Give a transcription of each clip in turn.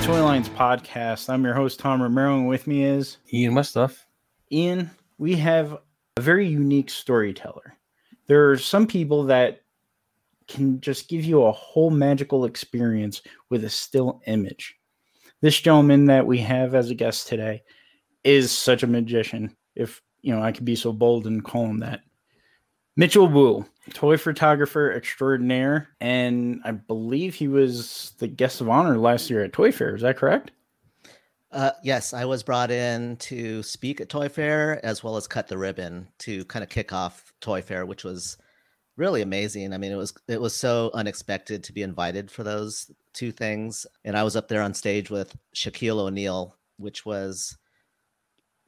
the Toy Lines podcast. I'm your host, Tom Romero, and with me is Ian Mustafa. Ian, we have a very unique storyteller. There are some people that can just give you a whole magical experience with a still image. This gentleman that we have as a guest today is such a magician, if you know I could be so bold and call him that. Mitchell Wu, toy photographer extraordinaire, and I believe he was the guest of honor last year at Toy Fair. Is that correct? Yes, I was brought in to speak at Toy Fair as well as cut the ribbon to kind of kick off Toy Fair, which was really amazing. I mean, it was so unexpected to be invited for those two things. And I was up there on stage with Shaquille O'Neal, which was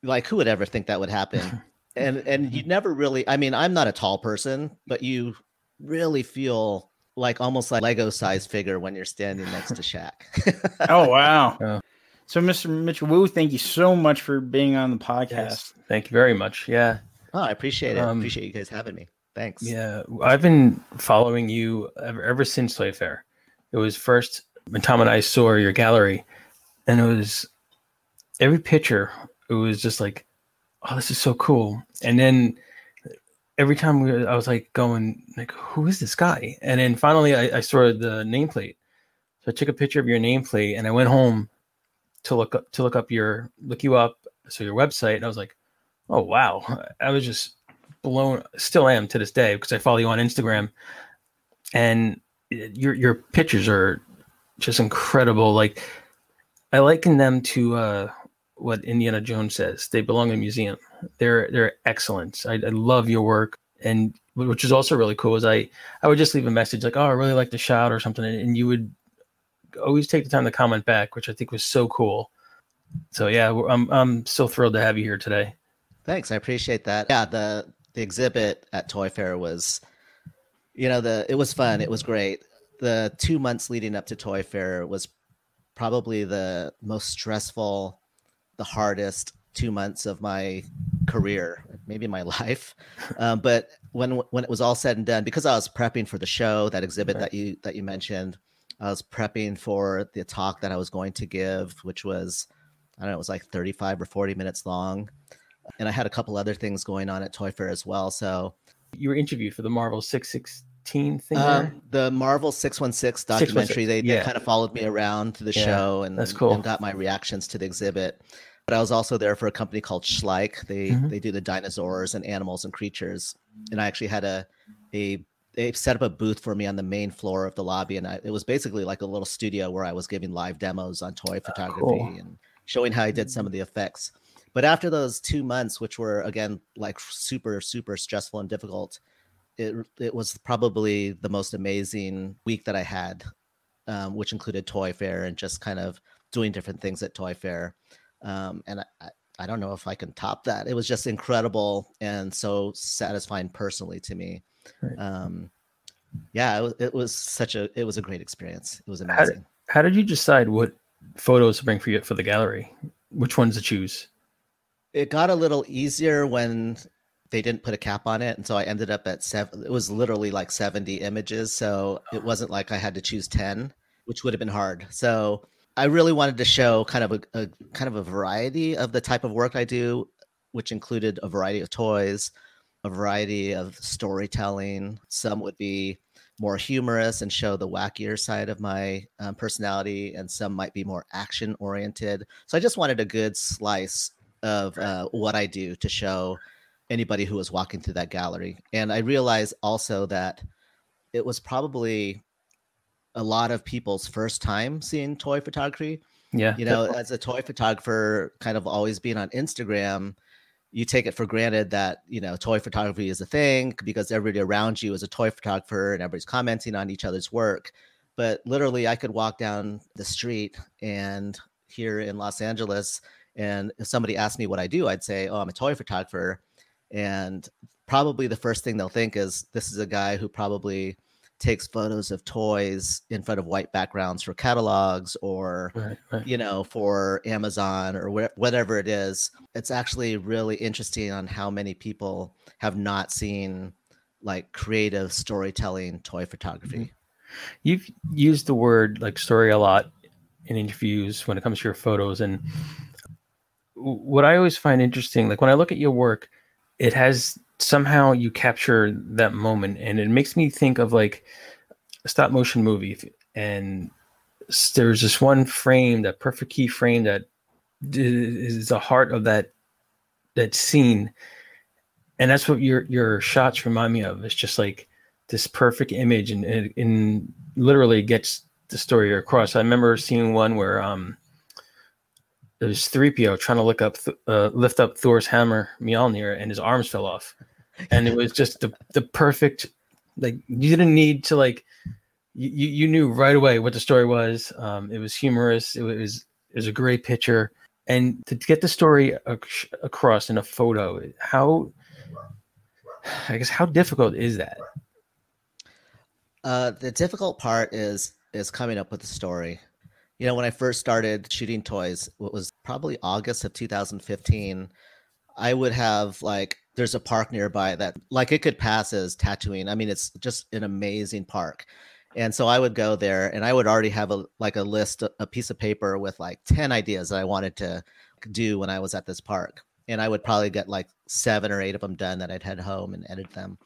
like, who would ever think that would happen? And you never really, I mean, I'm not a tall person, but you really feel like almost like Lego size figure when you're standing next to Shaq. Oh, wow. Yeah. So, Mr. Mitchell Wu, thank you so much for being on the podcast. Yes, thank you very much. Yeah. Oh, I appreciate it. I appreciate you guys having me. Thanks. Yeah. I've been following you ever since Toy Fair. It was first when Tom and I saw your gallery, and it was every picture, it was just like, oh, this is so cool. And then every time I was like going, like, who is this guy? And then finally I saw the nameplate. So I took a picture of your nameplate and I went home to look you up, so your website, and I was like, oh wow, I was just blown. Still am to this day because I follow you on Instagram, and your pictures are just incredible. Like I liken them to what Indiana Jones says, they belong in a museum. They're excellence. I love your work, and which is also really cool is I would just leave a message like, oh, I really like the shot or something, and you would always take the time to comment back, which I think was so cool. So yeah, I'm so thrilled to have you here today. Thanks, I appreciate that. Yeah, the exhibit at Toy Fair was, it was fun. It was great. The 2 months leading up to Toy Fair was probably the most stressful, the hardest 2 months of my career, maybe my life. But when it was all said and done, because I was prepping for the show, that exhibit right, that you mentioned. I was prepping for the talk that I was going to give, which was, I don't know, it was like 35 or 40 minutes long. And I had a couple other things going on at Toy Fair as well. So you were interviewed for the Marvel 616 thing? The Marvel 616 documentary. 616. They kind of followed me around to the show and, that's cool, and got my reactions to the exhibit. But I was also there for a company called Schleich. They do the dinosaurs and animals and creatures. And I actually had they set up a booth for me on the main floor of the lobby. And it was basically like a little studio where I was giving live demos on toy photography and showing how I did some of the effects. But after those 2 months, which were, again, like super, super stressful and difficult, it was probably the most amazing week that I had, which included Toy Fair and just kind of doing different things at Toy Fair. And I don't know if I can top that. It was just incredible and so satisfying personally to me. Right. It was a great experience. It was amazing. How did you decide what photos to bring for the gallery? Which ones to choose? It got a little easier when they didn't put a cap on it, and so I ended up at 7. It was literally like 70 images, so it wasn't like I had to choose 10, which would have been hard. So I really wanted to show kind of a variety of the type of work I do, which included a variety of toys, a variety of storytelling. Some would be more humorous and show the wackier side of my personality, and some might be more action oriented. So I just wanted a good slice of what I do to show anybody who was walking through that gallery. And I realized also that it was probably a lot of people's first time seeing toy photography. Yeah. As a toy photographer, kind of always being on Instagram, you take it for granted that, toy photography is a thing because everybody around you is a toy photographer and everybody's commenting on each other's work. But literally I could walk down the street and here in Los Angeles, and if somebody asked me what I do, I'd say, oh, I'm a toy photographer. And probably the first thing they'll think is this is a guy who probably takes photos of toys in front of white backgrounds for catalogs or, right. For Amazon or whatever it is. It's actually really interesting on how many people have not seen like creative storytelling, toy photography. You've used the word like story a lot in interviews when it comes to your photos. And what I always find interesting, like when I look at your work, it has somehow you capture that moment. And it makes me think of like a stop motion movie. And there's this one frame, that perfect key frame that is the heart of that scene. And that's what your shots remind me of. It's just like this perfect image and literally gets the story across. I remember seeing one where it was 3PO trying to lift up Thor's hammer Mjolnir, and his arms fell off. And it was just the perfect, like you didn't need to like, you knew right away what the story was. It was humorous. It was a great picture. And to get the story across in a photo, how difficult is that? The difficult part is coming up with the story. You know, when I first started shooting toys, it was probably August of 2015. I would have there's a park nearby that it could pass as Tatooine. I mean, it's just an amazing park. And so I would go there and I would already have a list, a piece of paper with 10 ideas that I wanted to do when I was at this park. And I would probably get 7 or 8 of them done that I'd head home and edit them.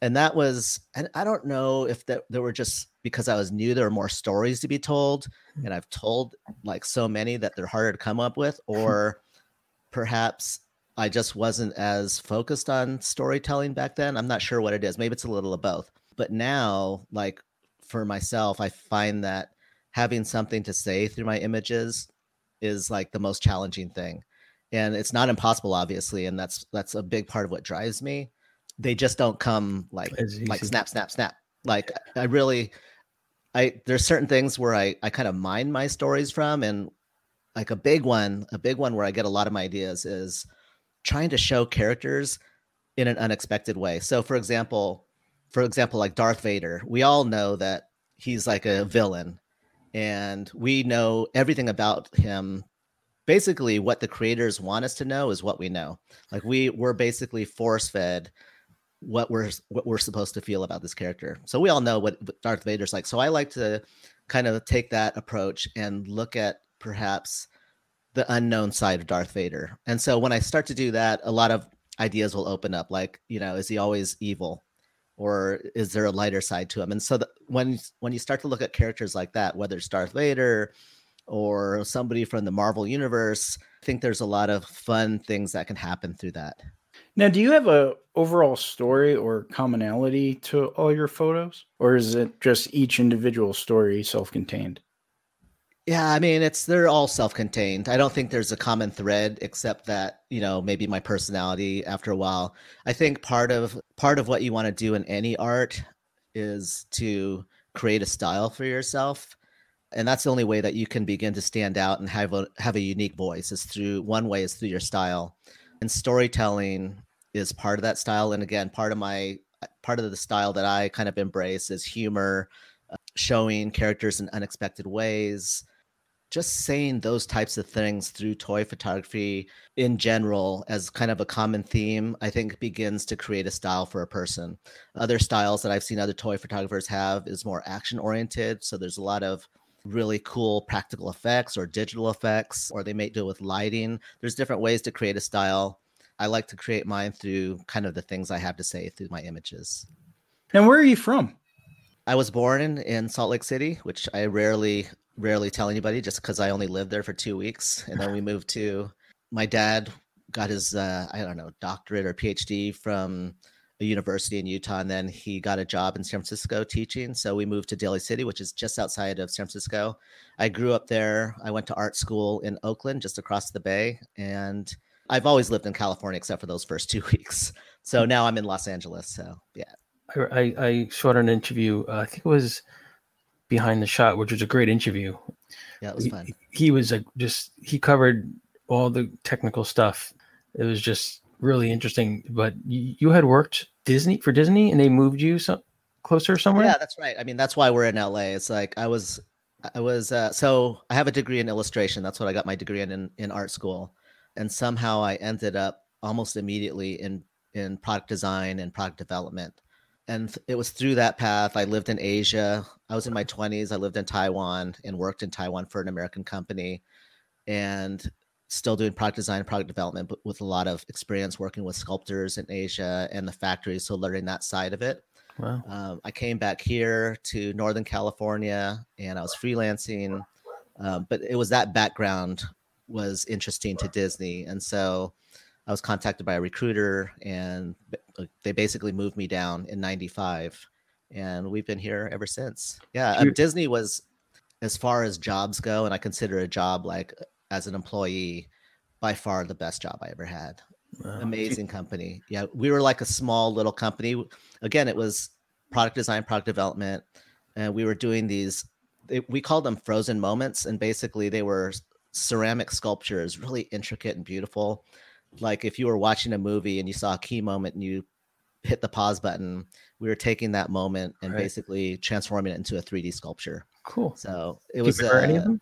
And that was, and I don't know if there were just because I was new, there were more stories to be told. And I've told so many that they're harder to come up with, or perhaps I just wasn't as focused on storytelling back then. I'm not sure what it is. Maybe it's a little of both. But now, for myself, I find that having something to say through my images is the most challenging thing. And it's not impossible, obviously. And that's a big part of what drives me. They just don't come snap, snap, snap. There's certain things where I kind of mine my stories from, and a big one where I get a lot of my ideas is trying to show characters in an unexpected way. So for example, Darth Vader, we all know that he's a villain, and we know everything about him. Basically what the creators want us to know is what we know. We're basically force fed what we're supposed to feel about this character. So we all know what Darth Vader's like. So I like to kind of take that approach and look at perhaps the unknown side of Darth Vader. And so when I start to do that, a lot of ideas will open up. Is he always evil, or is there a lighter side to him? And so when you start to look at characters like that, whether it's Darth Vader or somebody from the Marvel universe, I think there's a lot of fun things that can happen through that. Now, do you have a overall story or commonality to all your photos, or is it just each individual story self-contained? Yeah, I mean, they're all self-contained. I don't think there's a common thread, except that, maybe my personality after a while. I think part of what you want to do in any art is to create a style for yourself. And that's the only way that you can begin to stand out and have a unique voice is through your style, and storytelling is part of that style. And again, part of the style that I kind of embrace is humor, showing characters in unexpected ways, just saying those types of things through toy photography in general as kind of a common theme, I think begins to create a style for a person. Other styles that I've seen other toy photographers have is more action oriented. So there's a lot of really cool practical effects or digital effects, or they may do it with lighting. There's different ways to create a style. I like to create mine through kind of the things I have to say through my images. And where are you from? I was born in Salt Lake City, which I rarely tell anybody just because I only lived there for 2 weeks. And then we moved to, my dad got his, doctorate or PhD from a university in Utah, and then he got a job in San Francisco teaching. So we moved to Daly City, which is just outside of San Francisco. I grew up there. I went to art school in Oakland, just across the bay. And I've always lived in California, except for those first 2 weeks. So now I'm in Los Angeles. So yeah. I shot an interview. I think it was Behind the Shot, which was a great interview. Yeah, it was fun. He was he covered all the technical stuff. It was just really interesting. But you had worked for Disney, and they moved you closer somewhere. Yeah, that's right. I mean, that's why we're in LA. It's so I have a degree in illustration. That's what I got my degree in art school, and somehow I ended up almost immediately in product design and product development. And it was through that path. I lived in Asia. I was in my 20s. I lived in Taiwan and worked in Taiwan for an American company and still doing product design and product development, but with a lot of experience working with sculptors in Asia and the factories. So learning that side of it. Wow. I came back here to Northern California and I was freelancing. But it was that background was interesting to Disney. And so I was contacted by a recruiter and they basically moved me down in 95 and we've been here ever since. Yeah. Disney was, as far as jobs go, and I consider a job like as an employee, by far the best job I ever had. Wow. Amazing company. Yeah. We were like a small little company. Again, it was product design, product development. And we were doing these, we called them frozen moments. And basically they were ceramic sculptures, really intricate and beautiful. Like if you were watching a movie and you saw a key moment and you hit the pause button, we were taking that moment and basically transforming it into a 3D sculpture. Cool. So it was. Do you remember any of them?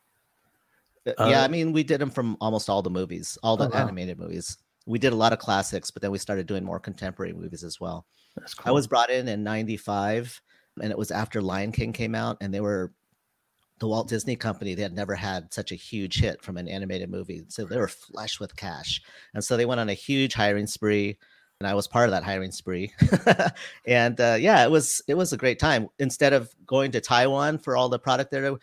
Yeah, I mean, we did them from almost all the movies, all the animated movies. We did a lot of classics, but then we started doing more contemporary movies as well. That's cool. I was brought in 95, and it was after Lion King came out, and they were the Walt Disney Company. They had never had such a huge hit from an animated movie. So they were flush with cash. And so they went on a huge hiring spree. And I was part of that hiring spree. And yeah, it was a great time. Instead of going to Taiwan for all the product there,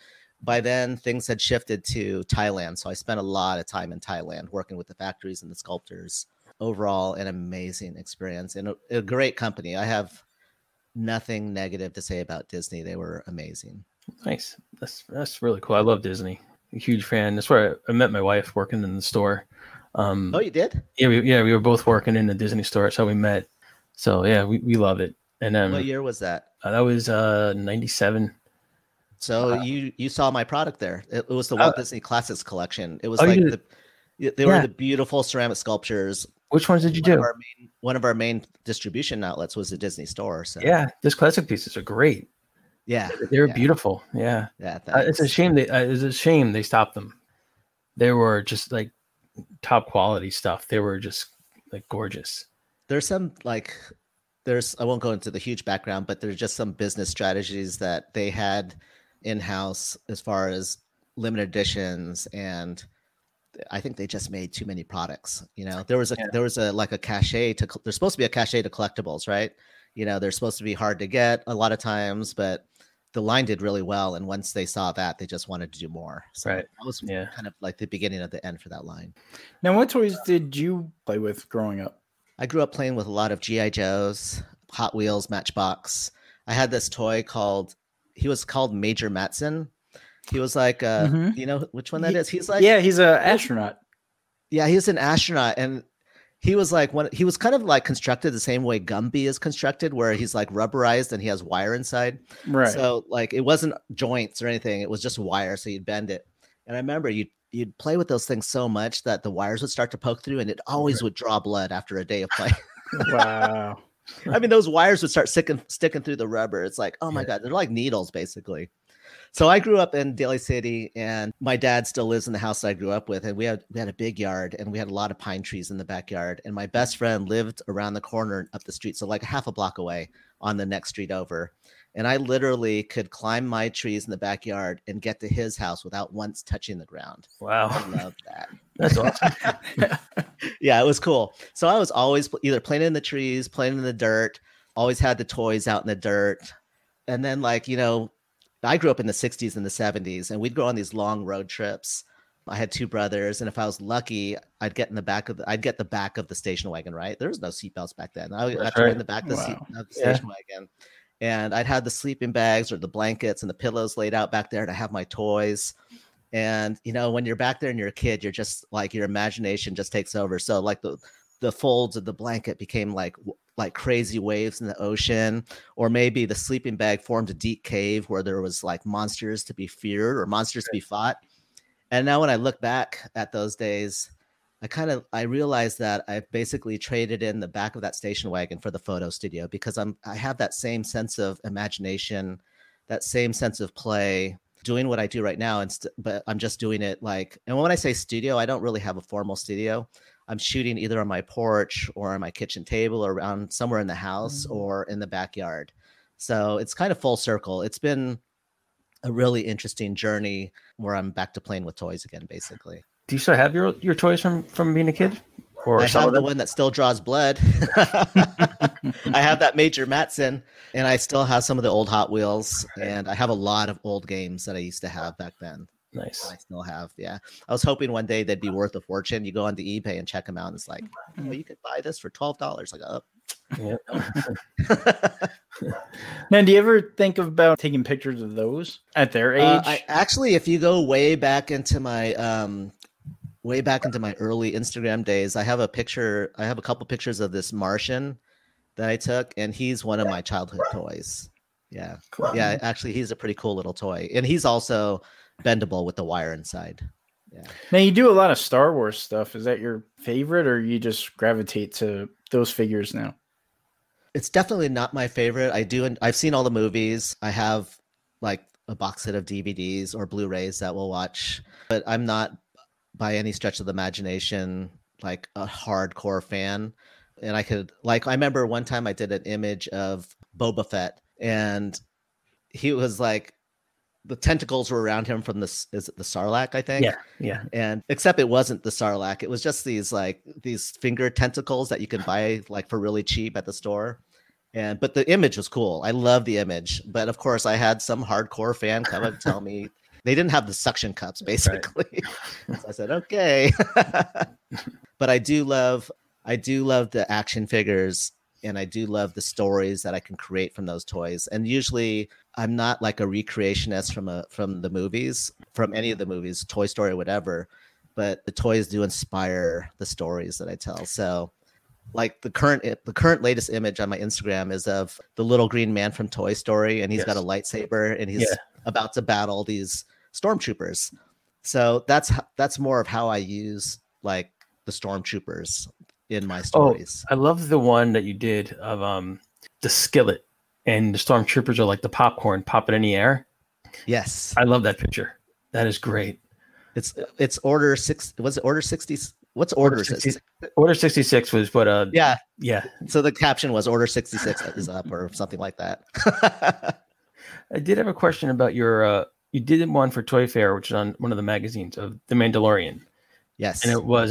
by then things had shifted to Thailand. So I spent a lot of time in Thailand working with the factories and the sculptors. Overall, an amazing experience and a great company. I have nothing negative to say about Disney. They were amazing. Nice. That's really cool. I love Disney. A huge fan. That's where I met my wife working in the store. Oh, you did? Yeah, we were both working in the Disney store. That's how we met. So yeah, we love it. And then what year was that? That was 97. So you saw my product there. It was the Walt Disney Classics collection. It was were the beautiful ceramic sculptures. Which ones did you do? One of our main distribution outlets was the Disney store. So yeah, those classic pieces are great. Yeah, they were beautiful. Yeah, it's a shame. It's a shame they stopped them. They were just like top quality stuff. They were just like gorgeous. I won't go into the huge background, but there's just some business strategies that they had in-house as far as limited editions, and I think they just made too many products. You know, there was a cachet to. There's supposed to be a cachet to collectibles, right? You know, they're supposed to be hard to get a lot of times, but the line did really well. And once they saw that, they just wanted to do more. So that was kind of like the beginning of the end for that line. Now, what toys did you play with growing up? I grew up playing with a lot of G.I. Joes, Hot Wheels, Matchbox. I had this toy he was called Major Mattson. He was like, you know which one that is? He's like, he's an astronaut. Yeah, he's an astronaut. And he was like he was kind of like constructed the same way Gumby is constructed, where he's like rubberized and he has wire inside. Right. So like it wasn't joints or anything; it was just wire. So you'd bend it, and I remember you'd play with those things so much that the wires would start to poke through, and it always would draw blood after a day of play. Wow. I mean, those wires would start sticking through the rubber. It's like, oh my God, they're like needles basically. So I grew up in Daly City, and my dad still lives in the house I grew up with. And we had a big yard, and we had a lot of pine trees in the backyard. And my best friend lived around the corner up the street, so like half a block away on the next street over. And I literally could climb my trees in the backyard and get to his house without once touching the ground. Wow. I loved that. That's awesome. Yeah, it was cool. So I was always either playing in the trees, playing in the dirt, always had the toys out in the dirt. And then like, you know, I grew up in the 60s and the 70s, and we'd go on these long road trips. I had two brothers, and if I was lucky, I'd get the back of the station wagon, right? There was no seatbelts back then. I would have to go in the back of the station wagon. And I'd have the sleeping bags or the blankets and the pillows laid out back there, and I have my toys. And, you know, when you're back there and you're a kid, you're just like, your imagination just takes over. So like the folds of the blanket became like crazy waves in the ocean, or maybe the sleeping bag formed a deep cave where there was like monsters to be feared or monsters to be fought. And now when I look back at those days, I realized that I've basically traded in the back of that station wagon for the photo studio, because I have that same sense of imagination, that same sense of play, doing what I do right now. But I'm just doing it like, and when I say studio, I don't really have a formal studio. I'm shooting either on my porch or on my kitchen table or around somewhere in the house or in the backyard. So it's kind of full circle. It's been a really interesting journey where I'm back to playing with toys again, basically. Do you still have your toys from being a kid? Or I have the one that still draws blood. I have that Major Mattson, and I still have some of the old Hot Wheels, and I have a lot of old games that I used to have back then. Nice. I still have, yeah. I was hoping one day they'd be worth a fortune. You go onto eBay and check them out, and it's like, oh, you could buy this for $12. Like, oh. Yep. Man, do you ever think about taking pictures of those at their age? Actually, if you go way back into my early Instagram days, I have a couple pictures of this Martian that I took, and he's one of my childhood toys. Yeah. Cool. Yeah. Actually, he's a pretty cool little toy. And he's also bendable with the wire inside. Yeah. Now, you do a lot of Star Wars stuff. Is that your favorite, or you just gravitate to those figures now? It's definitely not my favorite. I've seen all the movies. I have like a box set of DVDs or Blu-rays that we'll watch, but I'm not by any stretch of the imagination like a hardcore fan. And I remember one time I did an image of Boba Fett, and he was like, the tentacles were around him from the Sarlacc, I think. Yeah. And except it wasn't the Sarlacc. It was just these finger tentacles that you can buy like for really cheap at the store. But the image was cool. I love the image. But of course I had some hardcore fan come and tell me they didn't have the suction cups, basically. Right. So I said, okay. But I do love the action figures, and I do love the stories that I can create from those toys. And usually I'm not like a recreationist from any of the movies, Toy Story, whatever, but the toys do inspire the stories that I tell. So like the current latest image on my Instagram is of the little green man from Toy Story, and he's got a lightsaber, and he's about to battle these stormtroopers. So that's more of how I use like the stormtroopers in my stories. Oh, I love the one that you did of the skillet, and the stormtroopers are like the popcorn popping in the air. Yes. I love that picture. That is great. It's order six. Was it order 60? What's order 66? Order 66 was what? Yeah. So the caption was order 66 is up or something like that. I did have a question about your, you did one for Toy Fair, which is on one of the magazines, of The Mandalorian. Yes. And it was,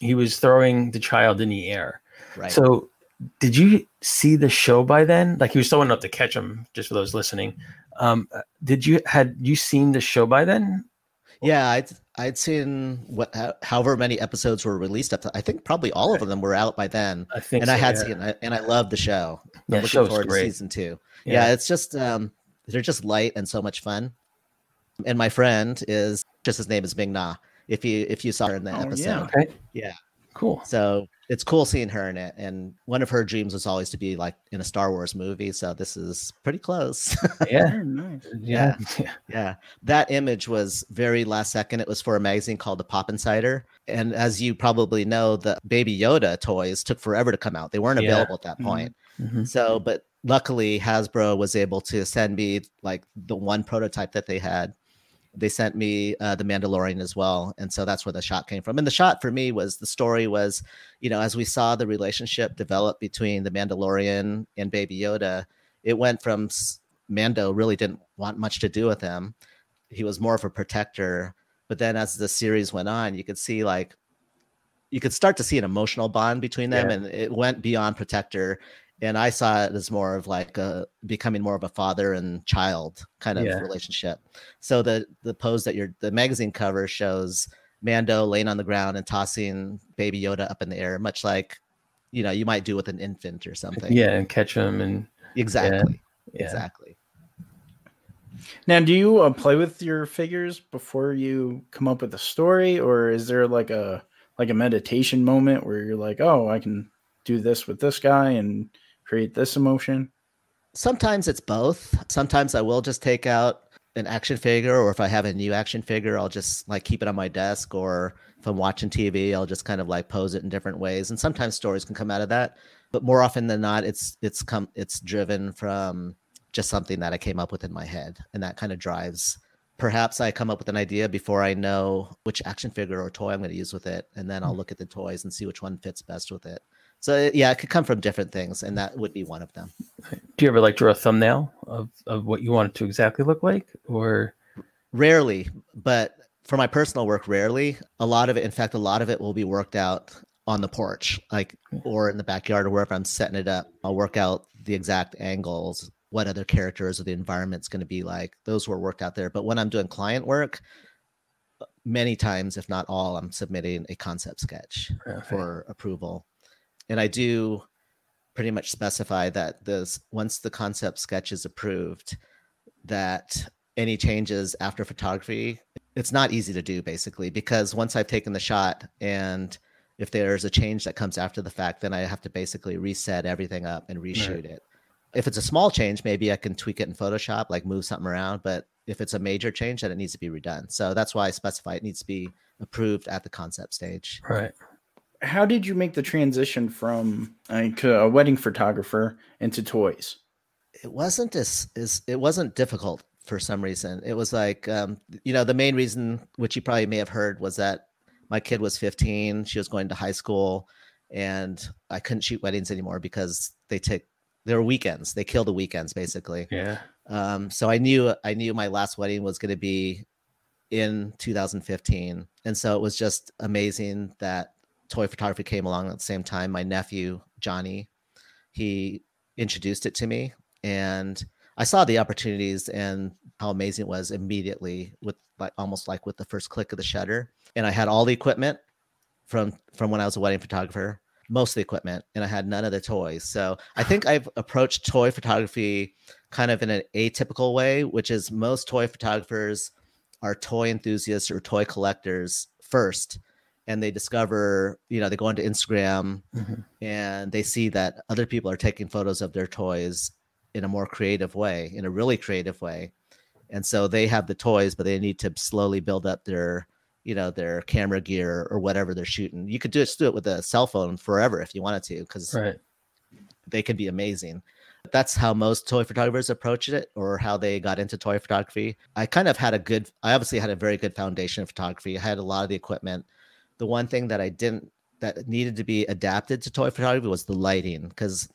he was throwing the child in the air. Right. So did you see the show by then? Like, he was throwing up to catch him, just for those listening. Had you seen the show by then? Yeah. I'd seen however many episodes were released up to, I think probably all of them were out by then. I think, and so, I had seen it, and I loved the show. I'm looking forward to season 2. Yeah. It's just, they're just light and so much fun. And my friend is just, his name is Ming Na. If you saw her in the episode. Yeah, okay. Yeah. Cool. So it's cool seeing her in it. And one of her dreams was always to be like in a Star Wars movie. So this is pretty close. Yeah. Nice. Yeah. That image was very last second. It was for a magazine called The Pop Insider. And as you probably know, the Baby Yoda toys took forever to come out. They weren't available at that point. Mm-hmm. So, but luckily Hasbro was able to send me like the one prototype that they had. They sent me The Mandalorian as well. And so that's where the shot came from. And the shot for me was, the story was, you know, as we saw the relationship develop between the Mandalorian and Baby Yoda, it went from Mando really didn't want much to do with him. He was more of a protector. But then as the series went on, you could see like, you could start to see an emotional bond between them. Yeah. And it went beyond protector. And I saw it as more of like becoming more of a father and child kind of relationship. So the pose that the magazine cover shows Mando laying on the ground and tossing Baby Yoda up in the air, much like, you know, you might do with an infant or something. Yeah, and catch him and exactly. Now, do you play with your figures before you come up with a story, or is there like a meditation moment where you're like, oh, I can do this with this guy and create this emotion? Sometimes it's both. Sometimes I will just take out an action figure, or if I have a new action figure, I'll just like keep it on my desk, or if I'm watching TV, I'll just kind of like pose it in different ways. And sometimes stories can come out of that, but more often than not, it's driven from just something that I came up with in my head, and that kind of drives Perhaps I come up with an idea before I know which action figure or toy I'm going to use with it. And then I'll look at the toys and see which one fits best with it. So yeah, it could come from different things, and that would be one of them. Do you ever like draw a thumbnail of what you want it to exactly look like, or? Rarely, but for my personal work, rarely. A lot of it, in fact, a lot of it will be worked out on the porch, like, or in the backyard, or wherever I'm setting it up. I'll work out the exact angles, what other characters or the environment's going to be like. Those were worked out there. But when I'm doing client work, many times, if not all, I'm submitting a concept sketch for approval. And I do pretty much specify that this, once the concept sketch is approved, that any changes after photography, it's not easy to do, basically, because once I've taken the shot and if there's a change that comes after the fact, then I have to basically reset everything up and reshoot it. If it's a small change, maybe I can tweak it in Photoshop, like move something around. But if it's a major change, then it needs to be redone. So that's why I specify it needs to be approved at the concept stage. Right. How did you make the transition from like a wedding photographer into toys? It wasn't difficult for some reason. It was like, the main reason, which you probably may have heard, was that my kid was 15. She was going to high school, and I couldn't shoot weddings anymore because there were weekends. They kill the weekends, basically. Yeah. So I knew my last wedding was going to be in 2015. And so it was just amazing that toy photography came along at the same time. My nephew, Johnny, he introduced it to me, and I saw the opportunities and how amazing it was immediately, with like almost like with the first click of the shutter. And I had all the equipment from when I was a wedding photographer. Most of the equipment, and I had none of the toys. So I think I've approached toy photography kind of in an atypical way, which is most toy photographers are toy enthusiasts or toy collectors first. And they discover, they go onto Instagram and they see that other people are taking photos of their toys in a more creative way, in a really creative way. And so they have the toys, but they need to slowly build up their camera gear or whatever they're shooting. You could do it with a cell phone forever if you wanted to, because they could be amazing. That's how most toy photographers approach it, or how they got into toy photography. I obviously had a very good foundation of photography. I had a lot of the equipment. The one thing that needed to be adapted to toy photography was the lighting, because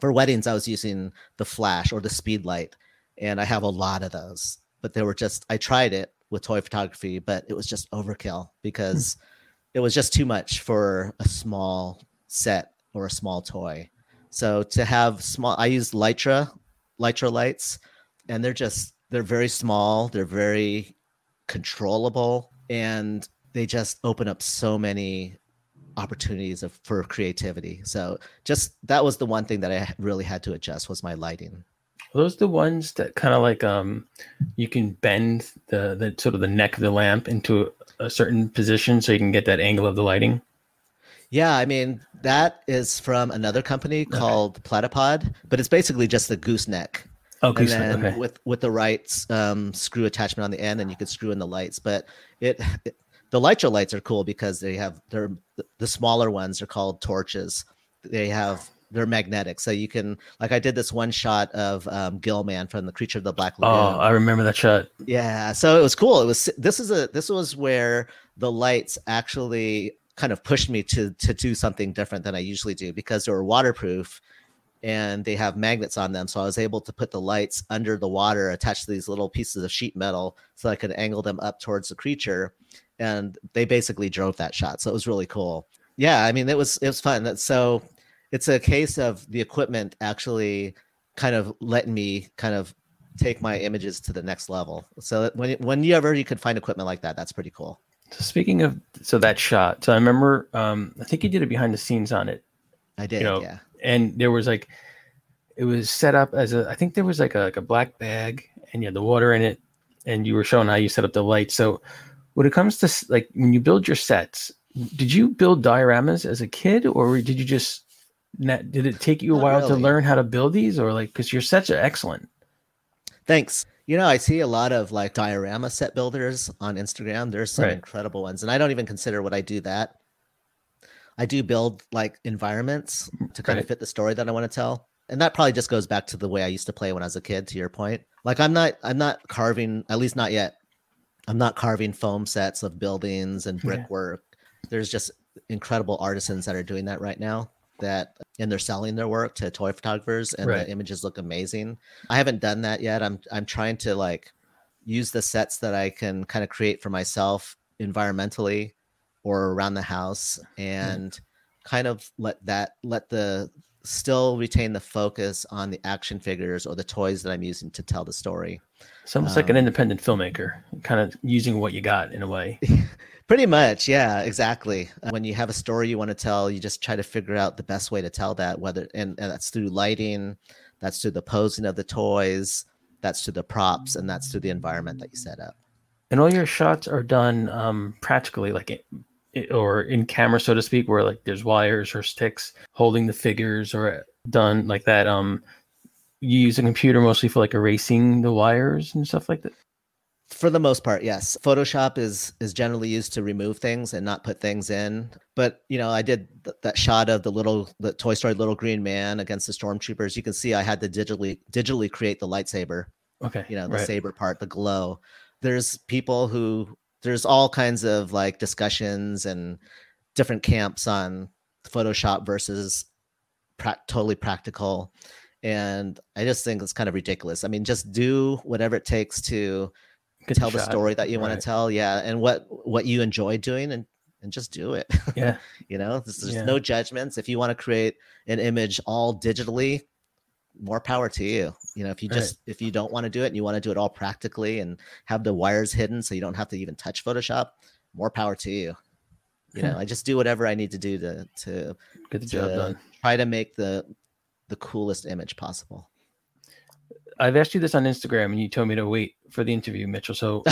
for weddings, I was using the flash or the speed light, and I have a lot of those, but they were just, I tried it with toy photography, but it was just overkill because it was just too much for a small set or a small toy. So to have I used Litra lights, and they're very small. They're very controllable, and they just open up so many opportunities for creativity. So just, that was the one thing that I really had to adjust, was my lighting. Are those the ones that kind of like you can bend the sort of the neck of the lamp into a certain position so you can get that angle of the lighting? Yeah, I mean, that is from another company called Platypod, but it's basically just the gooseneck. Oh, gooseneck, okay. With the right screw attachment on the end, and you could screw in the lights. But the Litra lights are cool because the smaller ones are called torches. They're magnetic. So you can, like, I did this one shot of Gilman from the Creature of the Black Lagoon. Oh, I remember that shot. Yeah. So it was cool. This was where the lights actually kind of pushed me to do something different than I usually do, because they were waterproof and they have magnets on them. So I was able to put the lights under the water, attached to these little pieces of sheet metal, so I could angle them up towards the creature. And they basically drove that shot. So it was really cool. Yeah. I mean, it was fun. So it's a case of the equipment actually kind of letting me kind of take my images to the next level. So whenever you could find equipment like that, that's pretty cool. So speaking of, that shot, I remember, I think you did a behind the scenes on it. I did. Yeah. And there was like, it was set up as I think there was like a black bag, and you had the water in it, and you were showing how you set up the light. So when it comes to like, when you build your sets, did you build dioramas as a kid, or did you just, did it take you a while to learn how to build these, or like, because your sets are excellent? Thanks. I see a lot of like diorama set builders on Instagram. There's some incredible ones, and I don't even consider what I do that. I do build like environments to kind of fit the story that I want to tell. And that probably just goes back to the way I used to play when I was a kid, to your point. Like I'm not carving, at least not yet, I'm not carving foam sets of buildings and brickwork. Yeah. There's just incredible artisans that are doing that right now, that, and they're selling their work to toy photographers, and the images look amazing. I haven't done that yet. I'm trying to like use the sets that I can kind of create for myself environmentally or around the house, and kind of still retain the focus on the action figures or the toys that I'm using to tell the story. It's almost like an independent filmmaker, kind of using what you got in a way. Pretty much. Yeah, exactly. When you have a story you want to tell, you just try to figure out the best way to tell that, and that's through lighting, that's through the posing of the toys, that's through the props, and that's through the environment that you set up. And all your shots are done practically, like or in camera, so to speak, where like there's wires or sticks holding the figures, or done like that. You use a computer mostly for like erasing the wires and stuff like that? For the most part, yes. Photoshop is generally used to remove things and not put things in. But, you know, I did that shot of the Toy Story Little Green Man against the Stormtroopers. You can see I had to digitally create the lightsaber. Okay. You know, the saber part, the glow. There's all kinds of like discussions and different camps on Photoshop versus totally practical. And I just think it's kind of ridiculous. I mean, just do whatever it takes to tell the story that you want to tell. Yeah. And what you enjoy doing, and just do it. Yeah. You know, there's no judgments. If you want to create an image all digitally, more power to you. You know, if you don't want to do it and you want to do it all practically and have the wires hidden so you don't have to even touch Photoshop, more power to you. You know, I just do whatever I need to do to get the job done. Try to make the coolest image possible. I've asked you this on Instagram and you told me to wait for the interview, Mitchell. So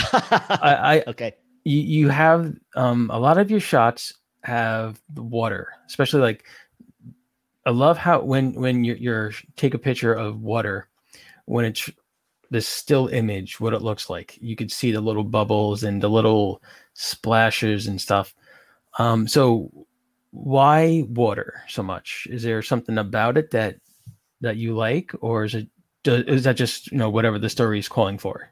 you have a lot of your shots have the water, especially like, I love how when you take a picture of water, when it's this still image, what it looks like, you could see the little bubbles and the little splashes and stuff. So why water so much? Is there something about it that you like, or is that just, you know, whatever the story is calling for?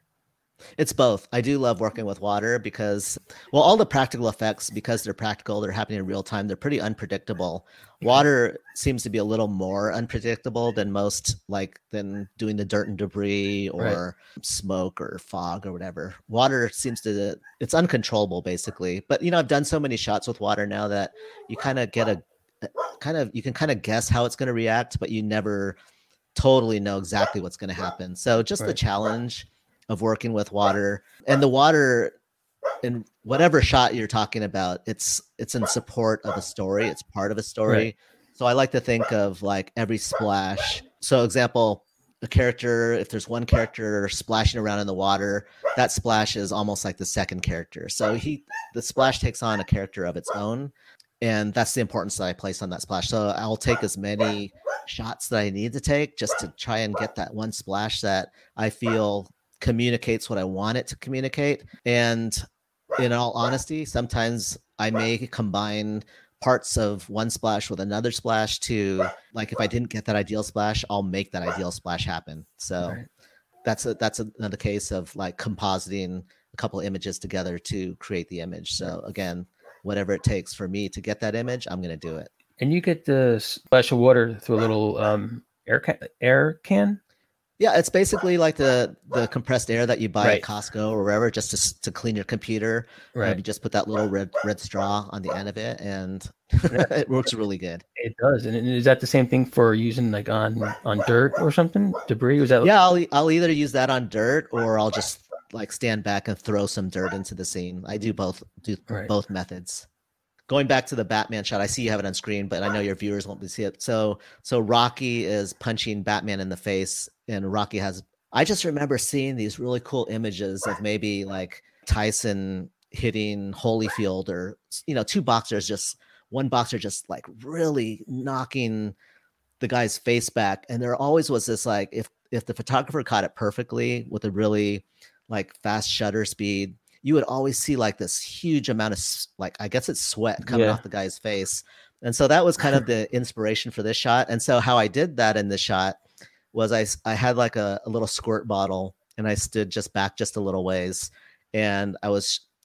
It's both. I do love working with water because, well, all the practical effects, because they're practical, they're happening in real time, they're pretty unpredictable. Water seems to be a little more unpredictable than most, like than doing the dirt and debris or smoke or fog or whatever. Water seems to, it's uncontrollable basically. But, you know, I've done so many shots with water now that you kind of get you can kind of guess how it's going to react, but you never totally know exactly what's going to happen. So just the challenge of working with water, and the water in whatever shot you're talking about, it's in support of a story. It's part of a story. Right. So I like to think of like every splash. So example, a character, if there's one character splashing around in the water, that splash is almost like the second character. So the splash takes on a character of its own. And that's the importance that I place on that splash. So I'll take as many shots that I need to take just to try and get that one splash that I feel communicates what I want it to communicate. And in all honesty, sometimes I may combine parts of one splash with another splash to, like, if I didn't get that ideal splash, I'll make that ideal splash happen. So that's another case of like compositing a couple of images together to create the image. So again, whatever it takes for me to get that image, I'm going to do it. And you get the splash of water through a little air can? Yeah, it's basically like the compressed air that you buy at Costco or wherever, just to clean your computer. Right. You just put that little red straw on the end of it, and it works really good. It does. And is that the same thing for using like on dirt or something? Debris? Is that? Yeah, I'll either use that on dirt, or I'll just like stand back and throw some dirt into the scene. I do both methods. Going back to the Batman shot, I see you have it on screen, but I know your viewers won't see it. So Rocky is punching Batman in the face, and Rocky has... I just remember seeing these really cool images of maybe like Tyson hitting Holyfield, or, you know, two boxers, just one boxer just like really knocking the guy's face back. And there always was this like, if the photographer caught it perfectly with a really like fast shutter speed, you would always see like this huge amount of like, I guess it's sweat coming off the guy's face. And so that was kind of the inspiration for this shot. And so how I did that in this shot was I had like a little squirt bottle, and I stood just back just a little ways, and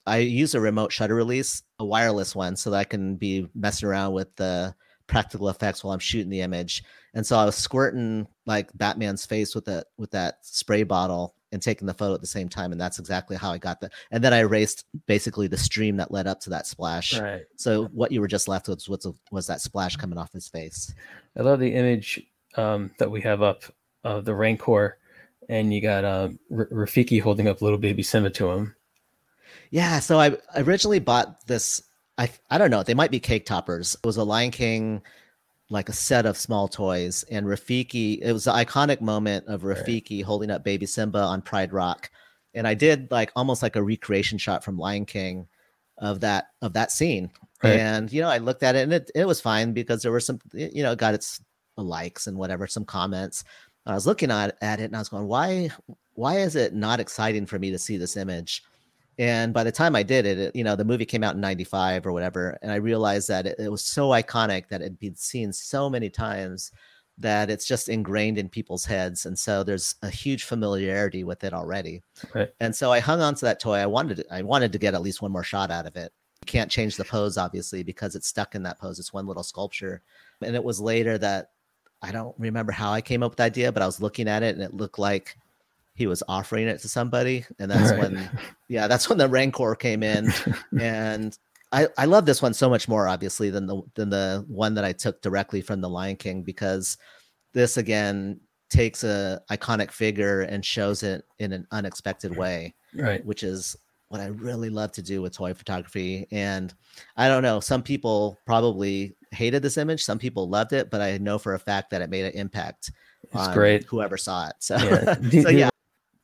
I use a remote shutter release, a wireless one, so that I can be messing around with the practical effects while I'm shooting the image. And so I was squirting like Batman's face with that spray bottle and taking the photo at the same time. And that's exactly how I got that. And then I erased basically the stream that led up to that splash. Right. So what you were just left with was that splash coming off his face. I love the image that we have up of the Rancor, and you got Rafiki holding up little baby Simba to him. Yeah, so I originally bought this, I don't know, they might be cake toppers. It was a Lion King, like a set of small toys. And Rafiki, it was the iconic moment of Rafiki holding up baby Simba on Pride Rock. And I did like almost like a recreation shot from Lion King of that scene. Right. And, you know, I looked at it and it was fine because there were some, you know, it got its likes and whatever, some comments. I was looking at it and I was going, why is it not exciting for me to see this image? And by the time I did it, you know, the movie came out in 95 or whatever. And I realized that it was so iconic that it'd been seen so many times that it's just ingrained in people's heads. And so there's a huge familiarity with it already. Right. And so I hung on to that toy. I wanted to get at least one more shot out of it. You can't change the pose, obviously, because it's stuck in that pose. It's one little sculpture. And it was later that I don't remember how I came up with the idea, but I was looking at it and it looked like he was offering it to somebody. And that's when the Rancor came in. And I love this one so much more, obviously, than the one that I took directly from the Lion King, because this again takes a iconic figure and shows it in an unexpected way, right? Which is what I really love to do with toy photography. And I don't know, some people probably hated this image. Some people loved it, but I know for a fact that it made an impact on whoever saw it. So yeah. So, yeah.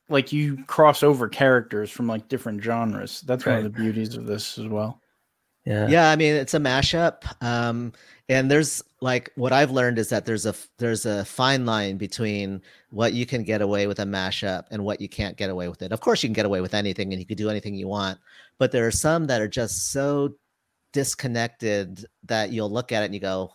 Like you cross over characters from like different genres. That's one of the beauties of this as well. Yeah. Yeah. I mean, it's a mashup. And there's like, what I've learned is that there's a fine line between what you can get away with a mashup and what you can't get away with it. Of course you can get away with anything and you can do anything you want, but there are some that are just so disconnected that you'll look at it and you go,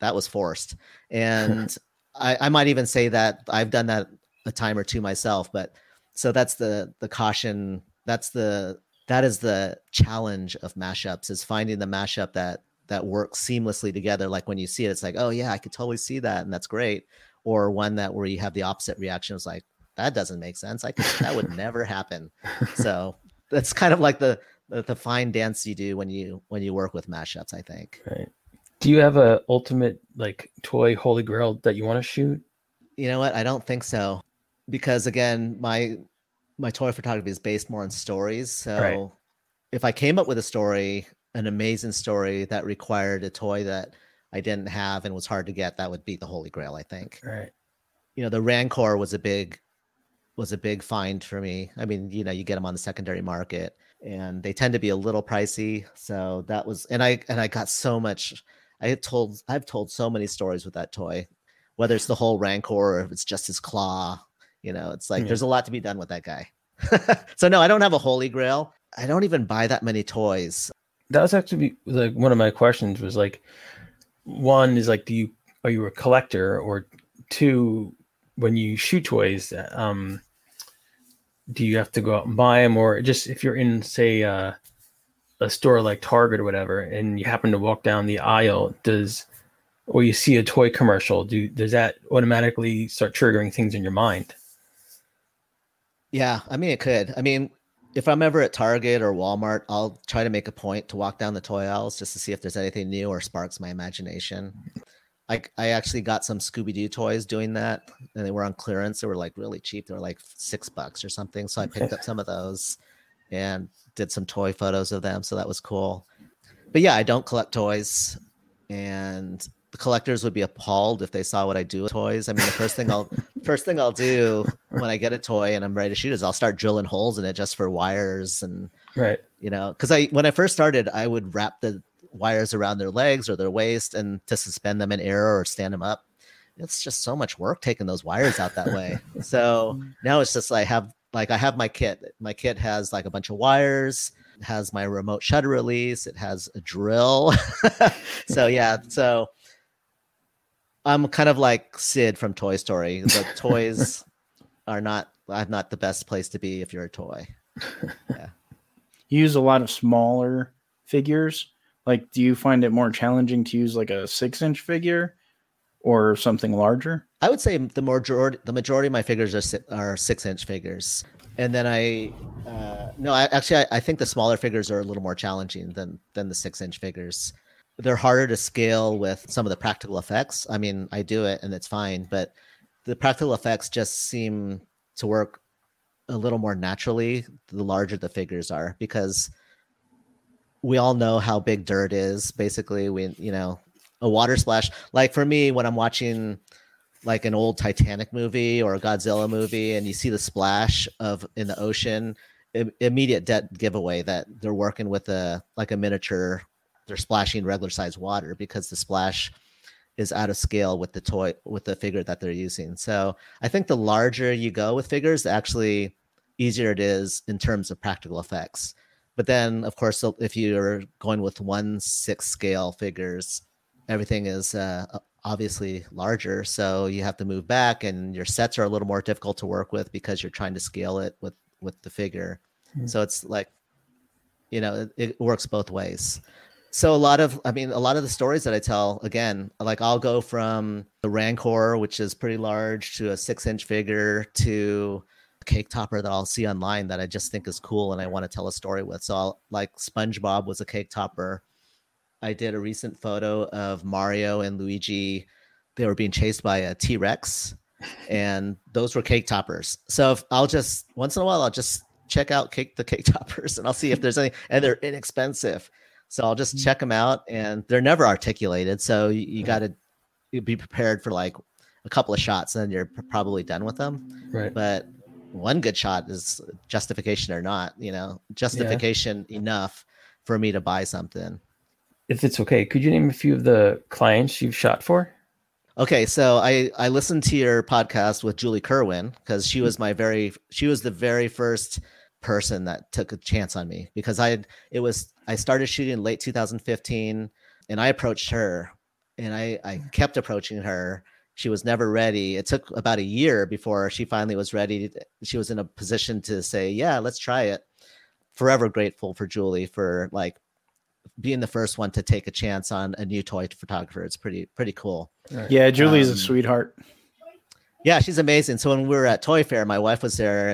that was forced. And I might even say that I've done that a time or two myself, but so that's the caution. That is the challenge of mashups, is finding the mashup that works seamlessly together. Like when you see it, it's like, oh yeah, I could totally see that, and that's great. Or one that where you have the opposite reaction, it's like, that doesn't make sense. That would never happen. So that's kind of like the fine dance you do when you work with mashups, I think. Right. Do you have a ultimate like toy holy grail that you want to shoot? You know what? I don't think so. Because again, my toy photography is based more on stories. So if I came up with a story, an amazing story that required a toy that I didn't have and was hard to get, that would be the holy grail, I think. Right. You know, the Rancor was a big find for me. I mean, you know, you get them on the secondary market and they tend to be a little pricey. So that was, and I got so much. I've told so many stories with that toy, whether it's the whole Rancor or if it's just his claw. You know, it's like there's a lot to be done with that guy. So no, I don't have a holy grail. I don't even buy that many toys. That was actually like one of my questions was like, one is like, are you a collector? Or two, when you shoot toys, do you have to go out and buy them? Or just if you're in, say, a store like Target or whatever, and you happen to walk down the aisle, or you see a toy commercial, does that automatically start triggering things in your mind? Yeah, I mean, it could. I mean, if I'm ever at Target or Walmart, I'll try to make a point to walk down the toy aisles just to see if there's anything new or sparks my imagination. I actually got some Scooby-Doo toys doing that, and they were on clearance. They were like really cheap. They were like $6 or something. So I picked up some of those and did some toy photos of them. So that was cool. But yeah, I don't collect toys, and collectors would be appalled if they saw what I do with toys. I mean, the first thing I'll do when I get a toy and I'm ready to shoot is I'll start drilling holes in it just for wires. And you know, because when I first started, I would wrap the wires around their legs or their waist and to suspend them in air or stand them up. It's just so much work taking those wires out that way. So now it's just I have my kit. My kit has like a bunch of wires. It has my remote shutter release. It has a drill. So yeah, so I'm kind of like Sid from Toy Story. The toys are not the best place to be if you're a toy. Yeah. You use a lot of smaller figures. Like, do you find it more challenging to use like a 6-inch figure or something larger? I would say the majority of my figures are 6-inch figures. And then I think the smaller figures are a little more challenging than the 6-inch figures. They're harder to scale with some of the practical effects. I mean, I do it and it's fine, but the practical effects just seem to work a little more naturally the larger the figures are, because we all know how big dirt is. Basically, a water splash. Like for me, when I'm watching like an old Titanic movie or a Godzilla movie and you see the splash in the ocean, immediate giveaway that they're working with a miniature. They're splashing regular size water because the splash is out of scale with the figure that they're using. So I think the larger you go with figures, actually easier it is in terms of practical effects. But then, of course, if you're going with 1/6 scale figures, everything is obviously larger. So you have to move back, and your sets are a little more difficult to work with because you're trying to scale it with the figure. Mm-hmm. So it's like, it works both ways. So a lot of the stories that I tell, again, like I'll go from the Rancor, which is pretty large, to a 6-inch figure, to a cake topper that I'll see online that I just think is cool and I want to tell a story with. So SpongeBob was a cake topper. I did a recent photo of Mario and Luigi. They were being chased by a T-Rex, and those were cake toppers. So once in a while, I'll just check out the cake toppers, and I'll see if there's any, and they're inexpensive. So I'll just check them out, and they're never articulated. So you got to be prepared for like a couple of shots, and then you're probably done with them. Right. But one good shot is justification or not, enough for me to buy something. If it's okay, could you name a few of the clients you've shot for? Okay. So I listened to your podcast with Julie Kerwin, because she was the very first person that took a chance on me, because I started shooting in late 2015, and I approached her, and I kept approaching her. She was never ready. It took about a year before she finally was ready. She was in a position to say, yeah, let's try it. Forever grateful for Julie for like being the first one to take a chance on a new toy photographer. It's pretty cool. Yeah. Julie's a sweetheart. Yeah. She's amazing. So when we were at Toy Fair, my wife was there,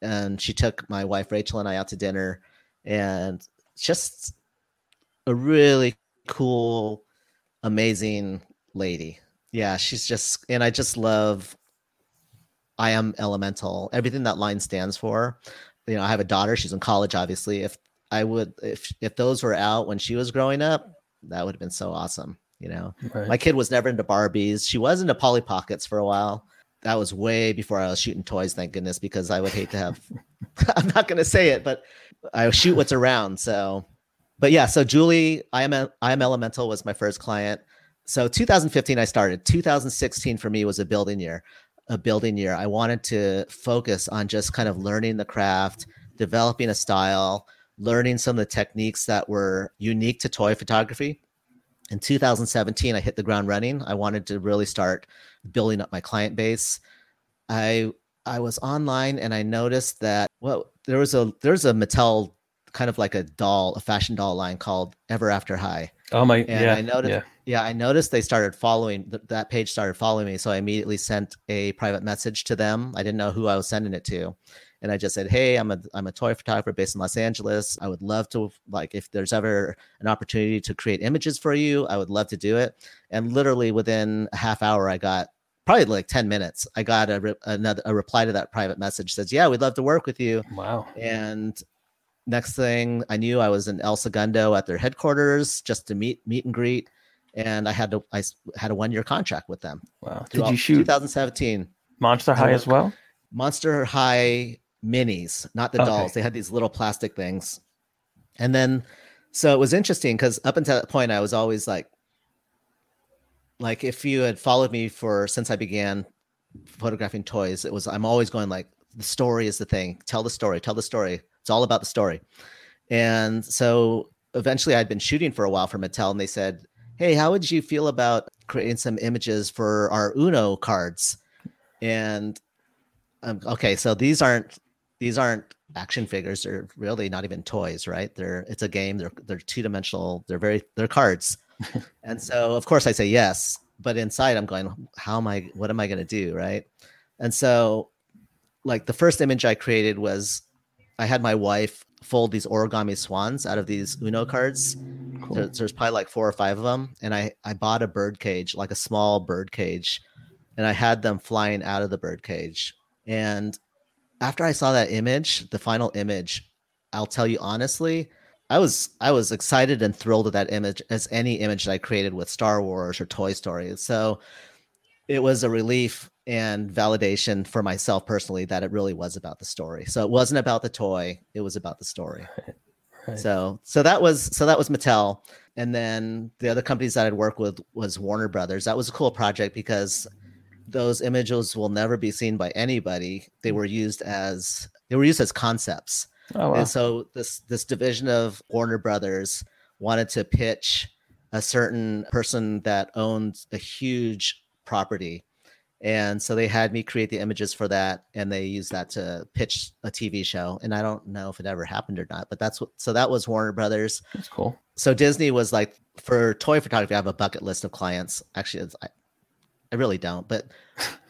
and she took my wife, Rachel, and I out to dinner, and just a really cool, amazing lady. Yeah. And I just love I Am Elemental, everything that line stands for. I have a daughter, she's in college, obviously. If those were out when she was growing up, that would have been so awesome. Right. My kid was never into Barbies. She was into Polly Pockets for a while. That was way before I was shooting toys, thank goodness, because I would hate to have, I'm not going to say it, but I shoot what's around. So Julie, I am Elemental was my first client. So 2015, I started. 2016 for me was a building year. I wanted to focus on just kind of learning the craft, developing a style, learning some of the techniques that were unique to toy photography. In 2017, I hit the ground running. I wanted to really start building up my client base. I was online, and I noticed that there's a Mattel kind of like a fashion doll line called Ever After High. Oh my! And yeah, I noticed they started following that page. Started following me, so I immediately sent a private message to them. I didn't know who I was sending it to, and I just said, "Hey, I'm a toy photographer based in Los Angeles. I would love to, like, if there's ever an opportunity to create images for you, I would love to do it." And literally within a half hour, I got probably like 10 minutes. I got another reply to that private message, says, "Yeah, we'd love to work with you." Wow. And next thing I knew, I was in El Segundo at their headquarters just to meet and greet, and I had a 1-year contract with them. Wow! Did you shoot 2017 Monster High as well? Monster High minis, not the dolls. They had these little plastic things, and then so it was interesting because up until that point, I was always like if you had followed me since I began photographing toys, I'm always going like the story is the thing. Tell the story. It's all about the story. And so eventually I'd been shooting for a while for Mattel, and they said, "Hey, how would you feel about creating some images for our Uno cards?" And okay, so these aren't these aren't action figures. They're really not even toys, right? It's a game. They're two-dimensional. They're cards. And so of course I say yes, but inside I'm going, what am I going to do? Right. And so like the first image I created was I had my wife fold these origami swans out of these Uno cards. Cool. There's probably like 4 or 5 of them. And I bought a bird cage, like a small bird cage. And I had them flying out of the bird cage. And after I saw that image, the final image, I'll tell you honestly, I was excited and thrilled at that image as any image that I created with Star Wars or Toy Story. So it was a relief and validation for myself personally that it really was about the story. So it wasn't about the toy. It was about the story. Right. So that was Mattel. And then the other companies that I'd worked with was Warner Brothers. That was a cool project because those images will never be seen by anybody. They were used as concepts. Oh, wow. And so this division of Warner Brothers wanted to pitch a certain person that owns a huge property. And so they had me create the images for that, and they used that to pitch a TV show. And I don't know if it ever happened or not, but that was Warner Brothers. That's cool. So Disney was like, for toy photography, I have a bucket list of clients. Actually, I really don't, but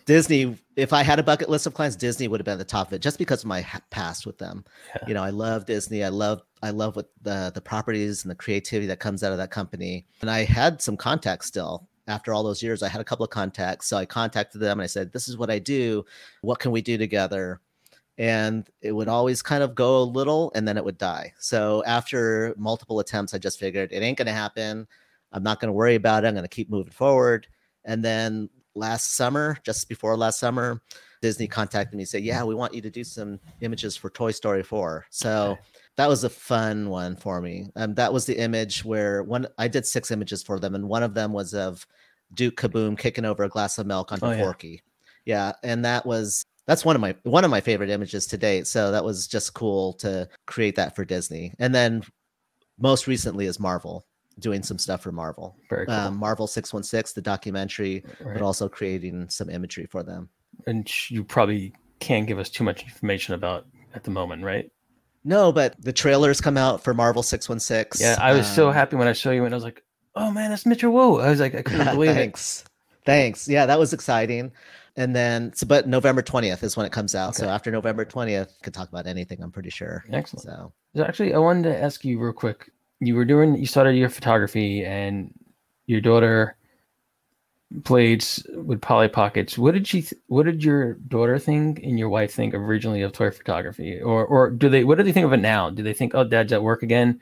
Disney, if I had a bucket list of clients, Disney would have been at the top of it just because of my past with them. Yeah. You know, I love Disney. I love what the properties and the creativity that comes out of that company. And I had some contacts still. After all those years, I had a couple of contacts. So I contacted them and I said, this is what I do. What can we do together? And it would always kind of go a little and then it would die. So after multiple attempts, I just figured it ain't going to happen. I'm not going to worry about it. I'm going to keep moving forward. And then just before last summer, Disney contacted me and said, yeah, we want you to do some images for Toy Story 4. So okay. That was a fun one for me. That was the image where I did 6 images for them. And one of them was of Duke Kaboom kicking over a glass of milk onto Forky. Yeah. And that's one of my favorite images to date. So that was just cool to create that for Disney. And then most recently is Marvel, doing some stuff for Marvel. Very cool. Marvel 616, the documentary, right. But also creating some imagery for them. And you probably can't give us too much information about at the moment, right? No, but the trailers come out for Marvel 616. Yeah, I was so happy when I saw you and I was like, oh man, that's Mitchell Wu. I was like, I couldn't believe it. Thanks. Yeah, that was exciting. And then, but November 20th is when it comes out. Okay. So after November 20th, I could talk about anything, I'm pretty sure. Excellent. So actually, I wanted to ask you real quick. You started your photography and your daughter played with Polly Pockets. What did your daughter think and your wife think originally of toy photography, or what do they think of it now? Do they think, oh, dad's at work again?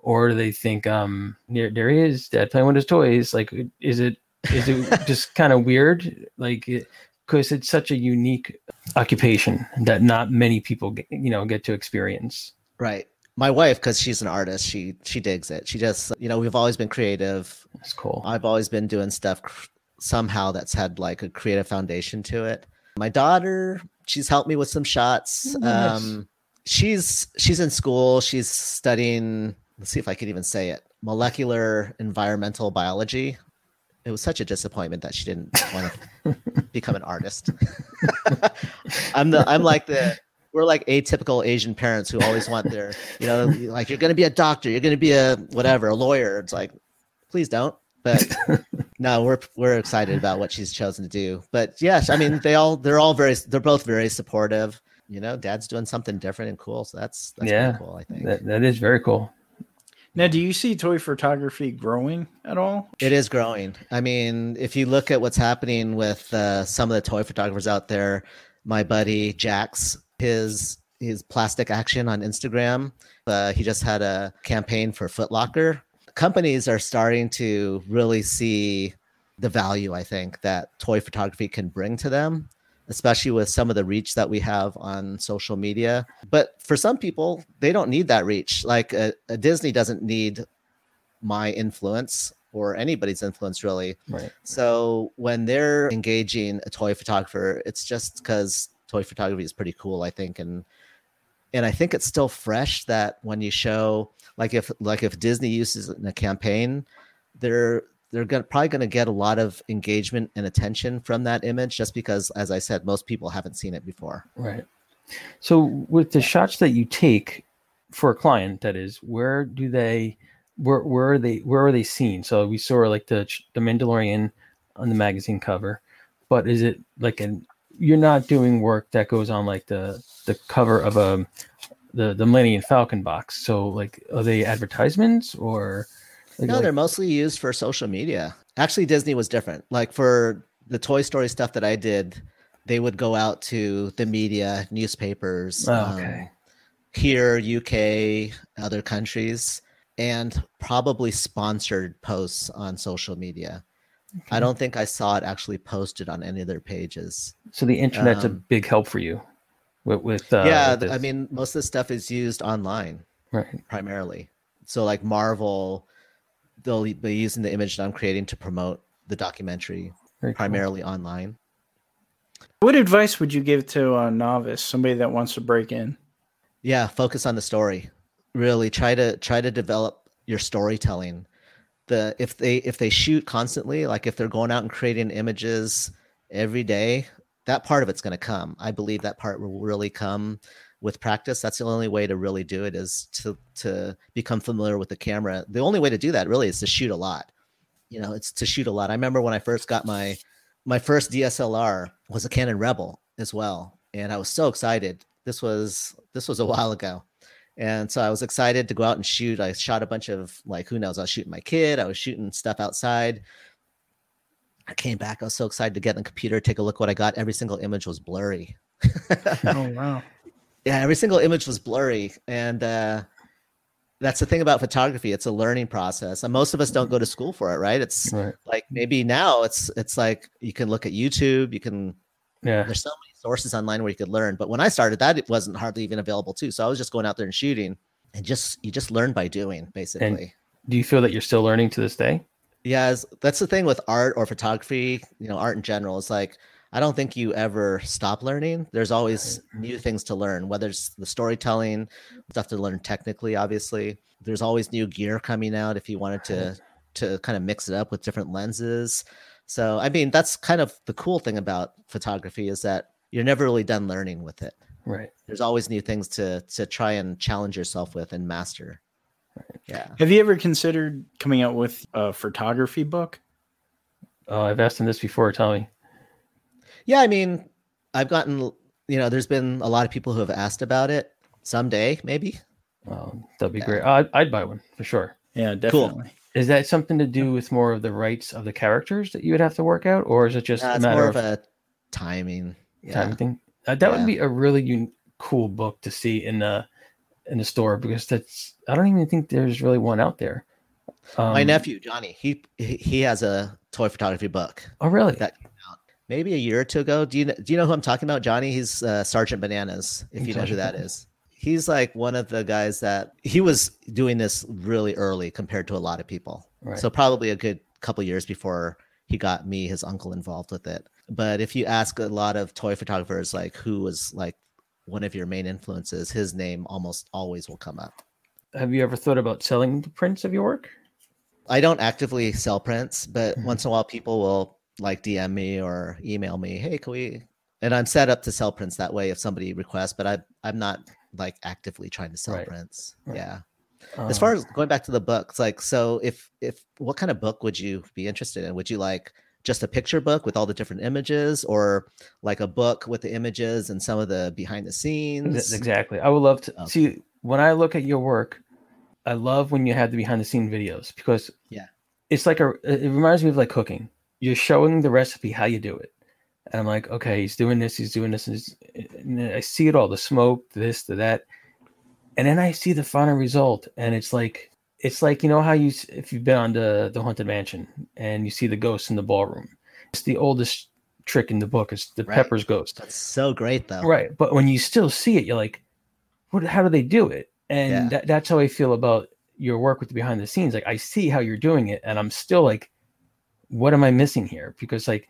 Or do they think, there he is, dad playing with his toys. Like, is it just kind of weird? Like, cause it's such a unique occupation that not many people get to experience. Right. My wife, because she's an artist, she digs it. She just, we've always been creative. That's cool. I've always been doing stuff somehow that's had like a creative foundation to it. My daughter, she's helped me with some shots. Nice. She's in school. She's studying, let's see if I can even say it, molecular environmental biology. It was such a disappointment that she didn't want to become an artist. We're like atypical Asian parents who always want their, like, you're going to be a doctor, you're going to be a lawyer. It's like, please don't. But no, we're excited about what she's chosen to do. But yes, I mean, they're both very supportive. Dad's doing something different and cool. So that's yeah, cool, I think. That is very cool. Now, do you see toy photography growing at all? It is growing. I mean, if you look at what's happening with some of the toy photographers out there, my buddy Jax, his plastic action on Instagram. He just had a campaign for Foot Locker. Companies are starting to really see the value, I think, that toy photography can bring to them, especially with some of the reach that we have on social media. But for some people, they don't need that reach. Like a Disney doesn't need my influence or anybody's influence, really. Right. So when they're engaging a toy photographer, it's just because toy photography is pretty cool, I think, and I think it's still fresh. That when you show, like if Disney uses it in a campaign, they're probably going to get a lot of engagement and attention from that image, just because, as I said, most people haven't seen it before. Right. So with the shots that you take for a client, that is, where are they seen? So we saw like the Mandalorian on the magazine cover, but is it like you're not doing work that goes on like the cover of the Millennium Falcon box. So like, are they advertisements or? No, they're mostly used for social media. Actually, Disney was different. Like for the Toy Story stuff that I did, they would go out to the media, newspapers, here, UK, other countries, and probably sponsored posts on social media. Okay. I don't think I saw it actually posted on any of their pages. So the internet's a big help for you. With I mean, most of the stuff is used online, right? Primarily. So like Marvel, they'll be using the image that I'm creating to promote the documentary primarily online. What advice would you give to a novice, somebody that wants to break in? Yeah, focus on the story. Really try to develop your storytelling. If they shoot constantly, like if they're going out and creating images every day, that part of it's going to come. I believe that part will really come with practice. That's the only way to really do it, is to become familiar with the camera. The only way to do that really is to shoot a lot. You know, it's to shoot a lot. I remember when I first got my first DSLR was a Canon Rebel as well, and I was so excited. This was a while ago. And so I was excited to go out and shoot. I shot a bunch of, like, who knows? I was shooting my kid. I was shooting stuff outside. I came back. I was so excited to get on the computer, take a look what I got. Every single image was blurry. Oh, wow. Yeah, every single image was blurry. And that's the thing about photography. It's a learning process. And most of us don't go to school for it, right? It's like maybe now it's like you can look at YouTube. You can there's so many sources online where you could learn. But when I started that, it wasn't hardly even available too. So I was just going out there and shooting, and you just learn by doing, basically. And do you feel that you're still learning to this day? Yeah, that's the thing with art or photography, you know, art in general. It's like, I don't think you ever stop learning. There's always new things to learn, whether it's the storytelling, stuff to learn technically, obviously. There's always new gear coming out if you wanted to kind of mix it up with different lenses. So, I mean, that's kind of the cool thing about photography, is that you're never really done learning with it. Right. There's always new things to try and challenge yourself with and master. Right. Yeah. Have you ever considered coming out with a photography book? Oh, I've asked him this before, Tommy. Yeah, I mean, I've gotten, you know, there's been a lot of people who have asked about it. Someday, maybe. Oh, that'd be great. I'd buy one for sure. Yeah, definitely. Cool. Is that something to do with more of the rights of the characters that you would have to work out, or is it just a matter of a timing? Yeah. Timing thing. That would be a really cool book to see in the store, because I don't even think there's really one out there. My nephew Johnny, he has a toy photography book. Oh, really? That came out maybe a year or two ago. Do you know who I'm talking about, Johnny? He's Sergeant Bananas, if you know who that is. He's like one of the guys that he was doing this really early compared to a lot of people. Right. So probably a good couple of years before he got me, his uncle, involved with it. But if you ask a lot of toy photographers, like who was like one of your main influences, his name almost always will come up. Have you ever thought about selling the prints of your work? I don't actively sell prints, but once in a while people will like DM me or email me, hey, can we? And I'm set up to sell prints that way if somebody requests, but I'm not like actively trying to sell prints. Right. Yeah. As far as going back to the books, like, so if what kind of book would you be interested in? Would you like just a picture book with all the different images, or like a book with the images and some of the behind the scenes? Exactly. I would love to see, when I look at your work, I love when you have the behind the scene videos, because it's like it reminds me of like cooking. You're showing the recipe, how you do it. And I'm like, okay, he's doing this. And I see it all, the smoke, this, the that. And then I see the final result. And it's like, you know how if you've been on the Haunted Mansion and you see the ghost in the ballroom, it's the oldest trick in the book. It's the Pepper's ghost. That's so great though. Right. But when you still see it, you're like, how do they do it? And that's how I feel about your work with the behind the scenes. Like, I see how you're doing it, and I'm still like, what am I missing here? Because like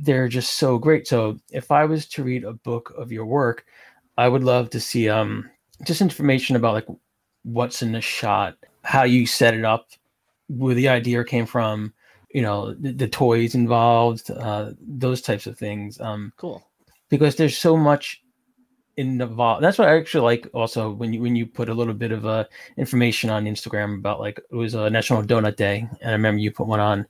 they're just so great. So if I was to read a book of your work, I would love to see just information about like what's in the shot, how you set it up, where the idea came from, you know, the toys involved, those types of things. Cool. Because there's so much involved. That's what I actually like. Also, when you put a little bit of information on Instagram about, like, it was a National Donut Day, and I remember you put one on,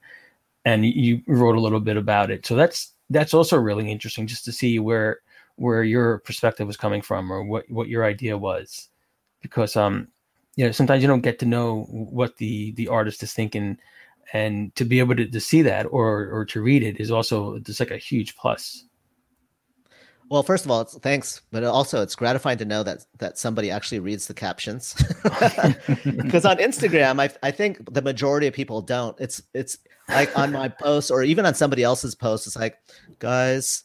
and you wrote a little bit about it. So that's also really interesting, just to see where your perspective was coming from, or what your idea was, because you know, sometimes you don't get to know what the artist is thinking, and to be able to see that or to read it is also just like a huge plus. Well, first of all, it's thanks, but also it's gratifying to know that somebody actually reads the captions, because on Instagram, I think the majority of people don't. It's like on my post or even on somebody else's post, it's like, guys,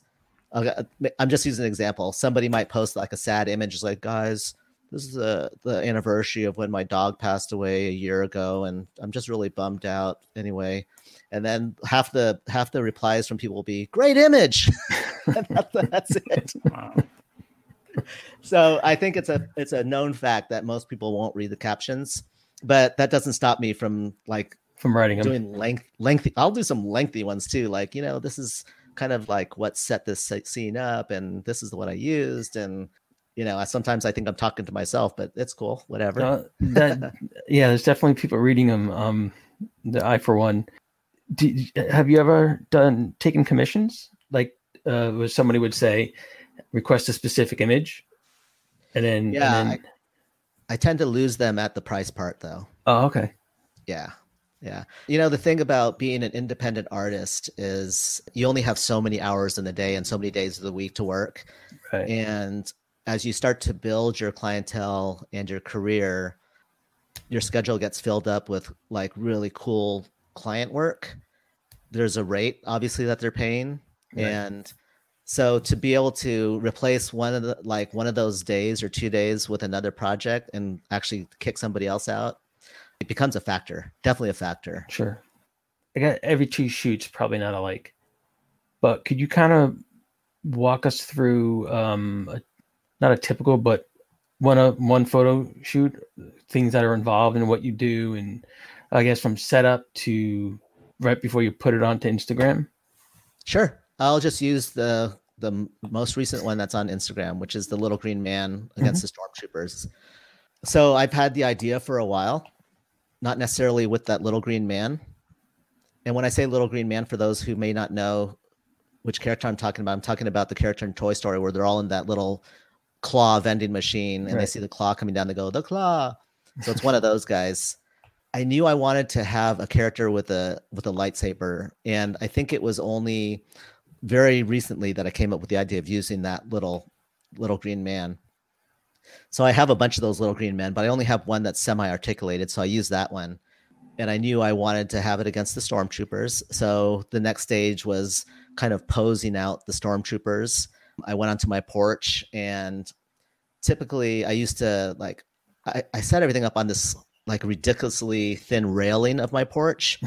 okay, I'm just using an example. Somebody might post like a sad image, it's like, guys, this is the anniversary of when my dog passed away a year ago, and I'm just really bummed out anyway. And then half the replies from people will be, great image. That's it. Wow. So I think it's a known fact that most people won't read the captions, but that doesn't stop me from writing doing lengthy. I'll do some lengthy ones too. Like, you know, this is kind of like what set this scene up, and this is the one I used, and, you know, sometimes I think I'm talking to myself, but it's cool, whatever. Yeah, there's definitely people reading them. I, for one, have you ever taken commissions? Like, where somebody would say, request a specific image, and then I tend to lose them at the price part, though. Oh, okay. Yeah. You know, the thing about being an independent artist is you only have so many hours in the day and so many days of the week to work, right? And as you start to build your clientele and your career, your schedule gets filled up with like really cool client work. There's a rate, obviously, that they're paying. Right. And so to be able to replace one of those days or 2 days with another project and actually kick somebody else out, it becomes a factor, definitely a factor. Sure. I got every two shoots, probably not alike, but could you kind of walk us through not a typical, but one photo shoot, things that are involved in what you do, and I guess from setup to right before you put it onto Instagram? Sure. I'll just use the most recent one that's on Instagram, which is the little green man against the stormtroopers. So I've had the idea for a while, not necessarily with that little green man. And when I say little green man, for those who may not know which character I'm talking about the character in Toy Story where they're all in that little claw vending machine, and They see the claw coming down, they go, the claw. So it's one of those guys. I knew I wanted to have a character with a lightsaber, and I think it was only very recently that I came up with the idea of using that little green man. So I have a bunch of those little green men, but I only have one that's semi-articulated, so I use that one. And I knew I wanted to have it against the stormtroopers, so the next stage was kind of posing out the stormtroopers. I went onto my porch, and typically I used to I set everything up on this like ridiculously thin railing of my porch.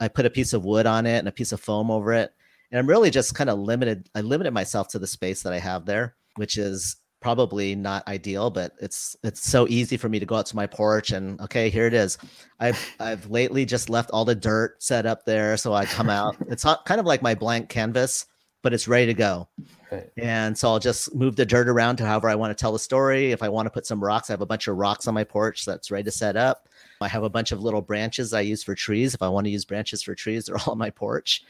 I put a piece of wood on it and a piece of foam over it. And I'm really just kind of limited. I limited myself to the space that I have there, which is probably not ideal, but it's so easy for me to go out to my porch and okay, here it is. I've lately just left all the dirt set up there. So I come out, it's kind of like my blank canvas, but it's ready to go. Right. And so I'll just move the dirt around to however I want to tell the story. If I want to put some rocks, I have a bunch of rocks on my porch that's ready to set up. I have a bunch of little branches I use for trees. If I want to use branches for trees, they're all on my porch.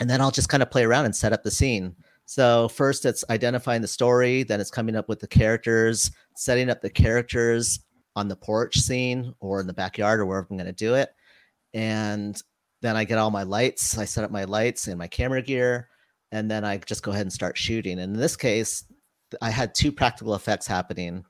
And then I'll just kind of play around and set up the scene. So first it's identifying the story, then it's coming up with the characters, setting up the characters on the porch scene or in the backyard or wherever I'm going to do it. And then I get all my lights. I set up my lights and my camera gear. And then I just go ahead and start shooting. And in this case, I had two practical effects happening.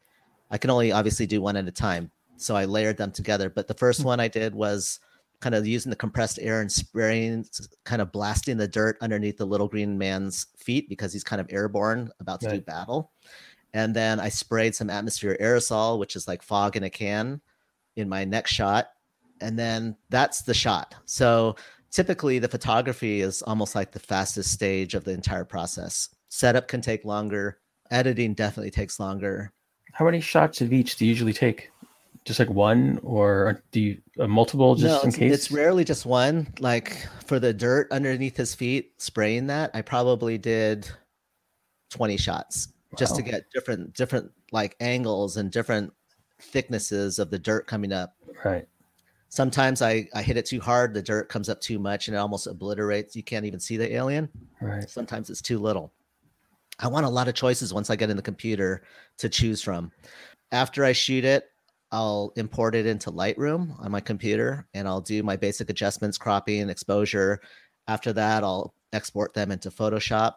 I can only obviously do one at a time. So I layered them together. But the first one I did was kind of using the compressed air and spraying, kind of blasting the dirt underneath the little green man's feet because he's kind of airborne, about to do battle. And then I sprayed some atmosphere aerosol, which is like fog in a can, in my next shot. And then that's the shot. So typically, the photography is almost like the fastest stage of the entire process. Setup can take longer. Editing definitely takes longer. How many shots of each do you usually take? Just like one, or do you multiple just in case? No, it's rarely just one. Like for the dirt underneath his feet, spraying that, I probably did 20 shots. just to get different like angles and different thicknesses of the dirt coming up. Right. Sometimes I hit it too hard, the dirt comes up too much and it almost obliterates. You can't even see the alien. Right. Sometimes it's too little. I want a lot of choices once I get in the computer to choose from. After I shoot it, I'll import it into Lightroom on my computer and I'll do my basic adjustments, cropping, exposure. After that, I'll export them into Photoshop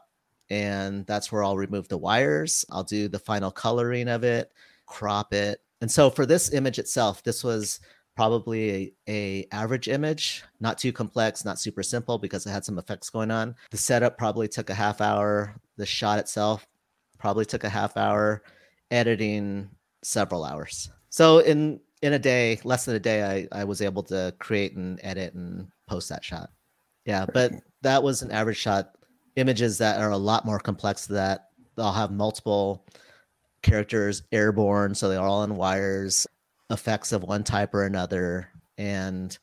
and that's where I'll remove the wires. I'll do the final coloring of it, crop it. And so for this image itself, this was probably an average image, not too complex, not super simple because it had some effects going on. The setup probably took a half hour. The shot itself probably took a half hour, editing several hours. So in a day, less than a day, I was able to create and edit and post that shot. Yeah, but that was an average shot. Images that are a lot more complex than that, they'll have multiple characters airborne, so they're all on wires, effects of one type or another, and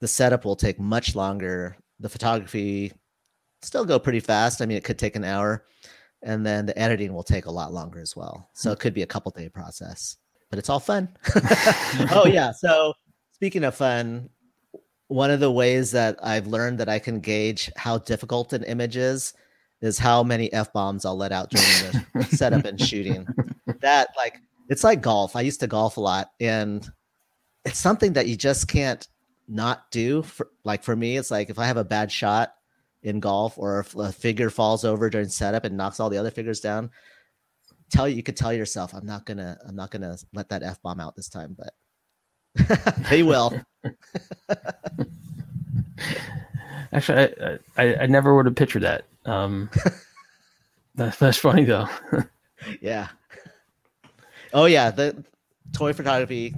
the setup will take much longer. The photography still go pretty fast. I mean, it could take an hour, and then the editing will take a lot longer as well. So it could be a couple day process, but it's all fun. Oh yeah. So speaking of fun, one of the ways that I've learned that I can gauge how difficult an image is how many F-bombs I'll let out during the setup and shooting. That like, it's like golf. I used to golf a lot, and it's something that you just can't not do. For me, it's like if I have a bad shot in golf, or if a figure falls over during setup and knocks all the other figures down, you could tell yourself, I'm not gonna let that F-bomb out this time, but they will. Actually, I never would have pictured that. That's funny though. Yeah. Oh yeah, the toy photography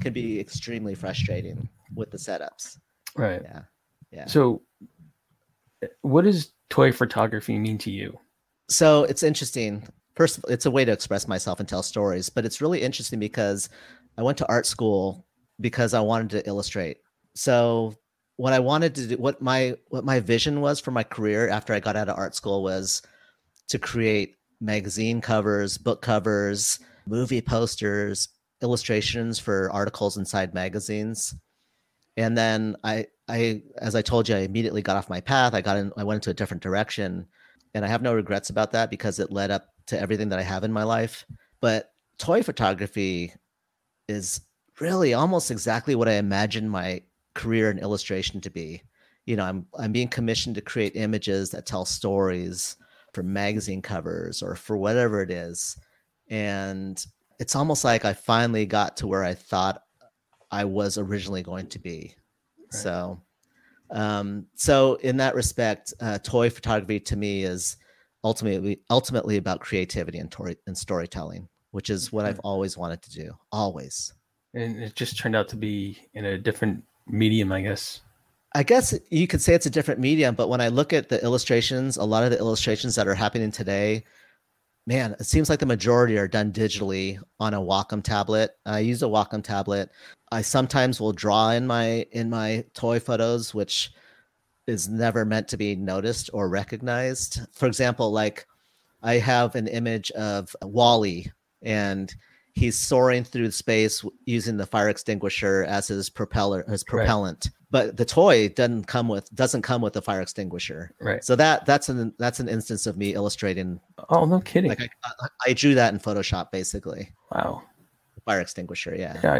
can be extremely frustrating with the setups. Right. Yeah. Yeah. So what does toy photography mean to you? So it's interesting. First of all, it's a way to express myself and tell stories, but it's really interesting because I went to art school because I wanted to illustrate. So what I wanted to do, what my vision was for my career after I got out of art school, was to create magazine covers, book covers, movie posters, illustrations for articles inside magazines. And then I, as I told you, I immediately got off my path. I went into a different direction, and I have no regrets about that because it led up to everything that I have in my life. But toy photography is really almost exactly what I imagined my career in illustration to be. You know, I'm being commissioned to create images that tell stories for magazine covers or for whatever it is. And it's almost like I finally got to where I thought I was originally going to be. Right. So in that respect, toy photography to me is ultimately about creativity and storytelling, which is what I've always wanted to do, always. And it just turned out to be in a different medium, I guess. I guess you could say it's a different medium, but when I look at the illustrations, a lot of the illustrations that are happening today, man, it seems like the majority are done digitally on a Wacom tablet. I use a Wacom tablet. I sometimes will draw in my toy photos, which is never meant to be noticed or recognized. For example, like I have an image of Wally, and he's soaring through space using the fire extinguisher as his propellant. Right. But the toy doesn't come with a fire extinguisher. Right. So that's an instance of me illustrating. Oh, no kidding. Like I drew that in Photoshop, basically. Wow. The fire extinguisher. Yeah. Yeah.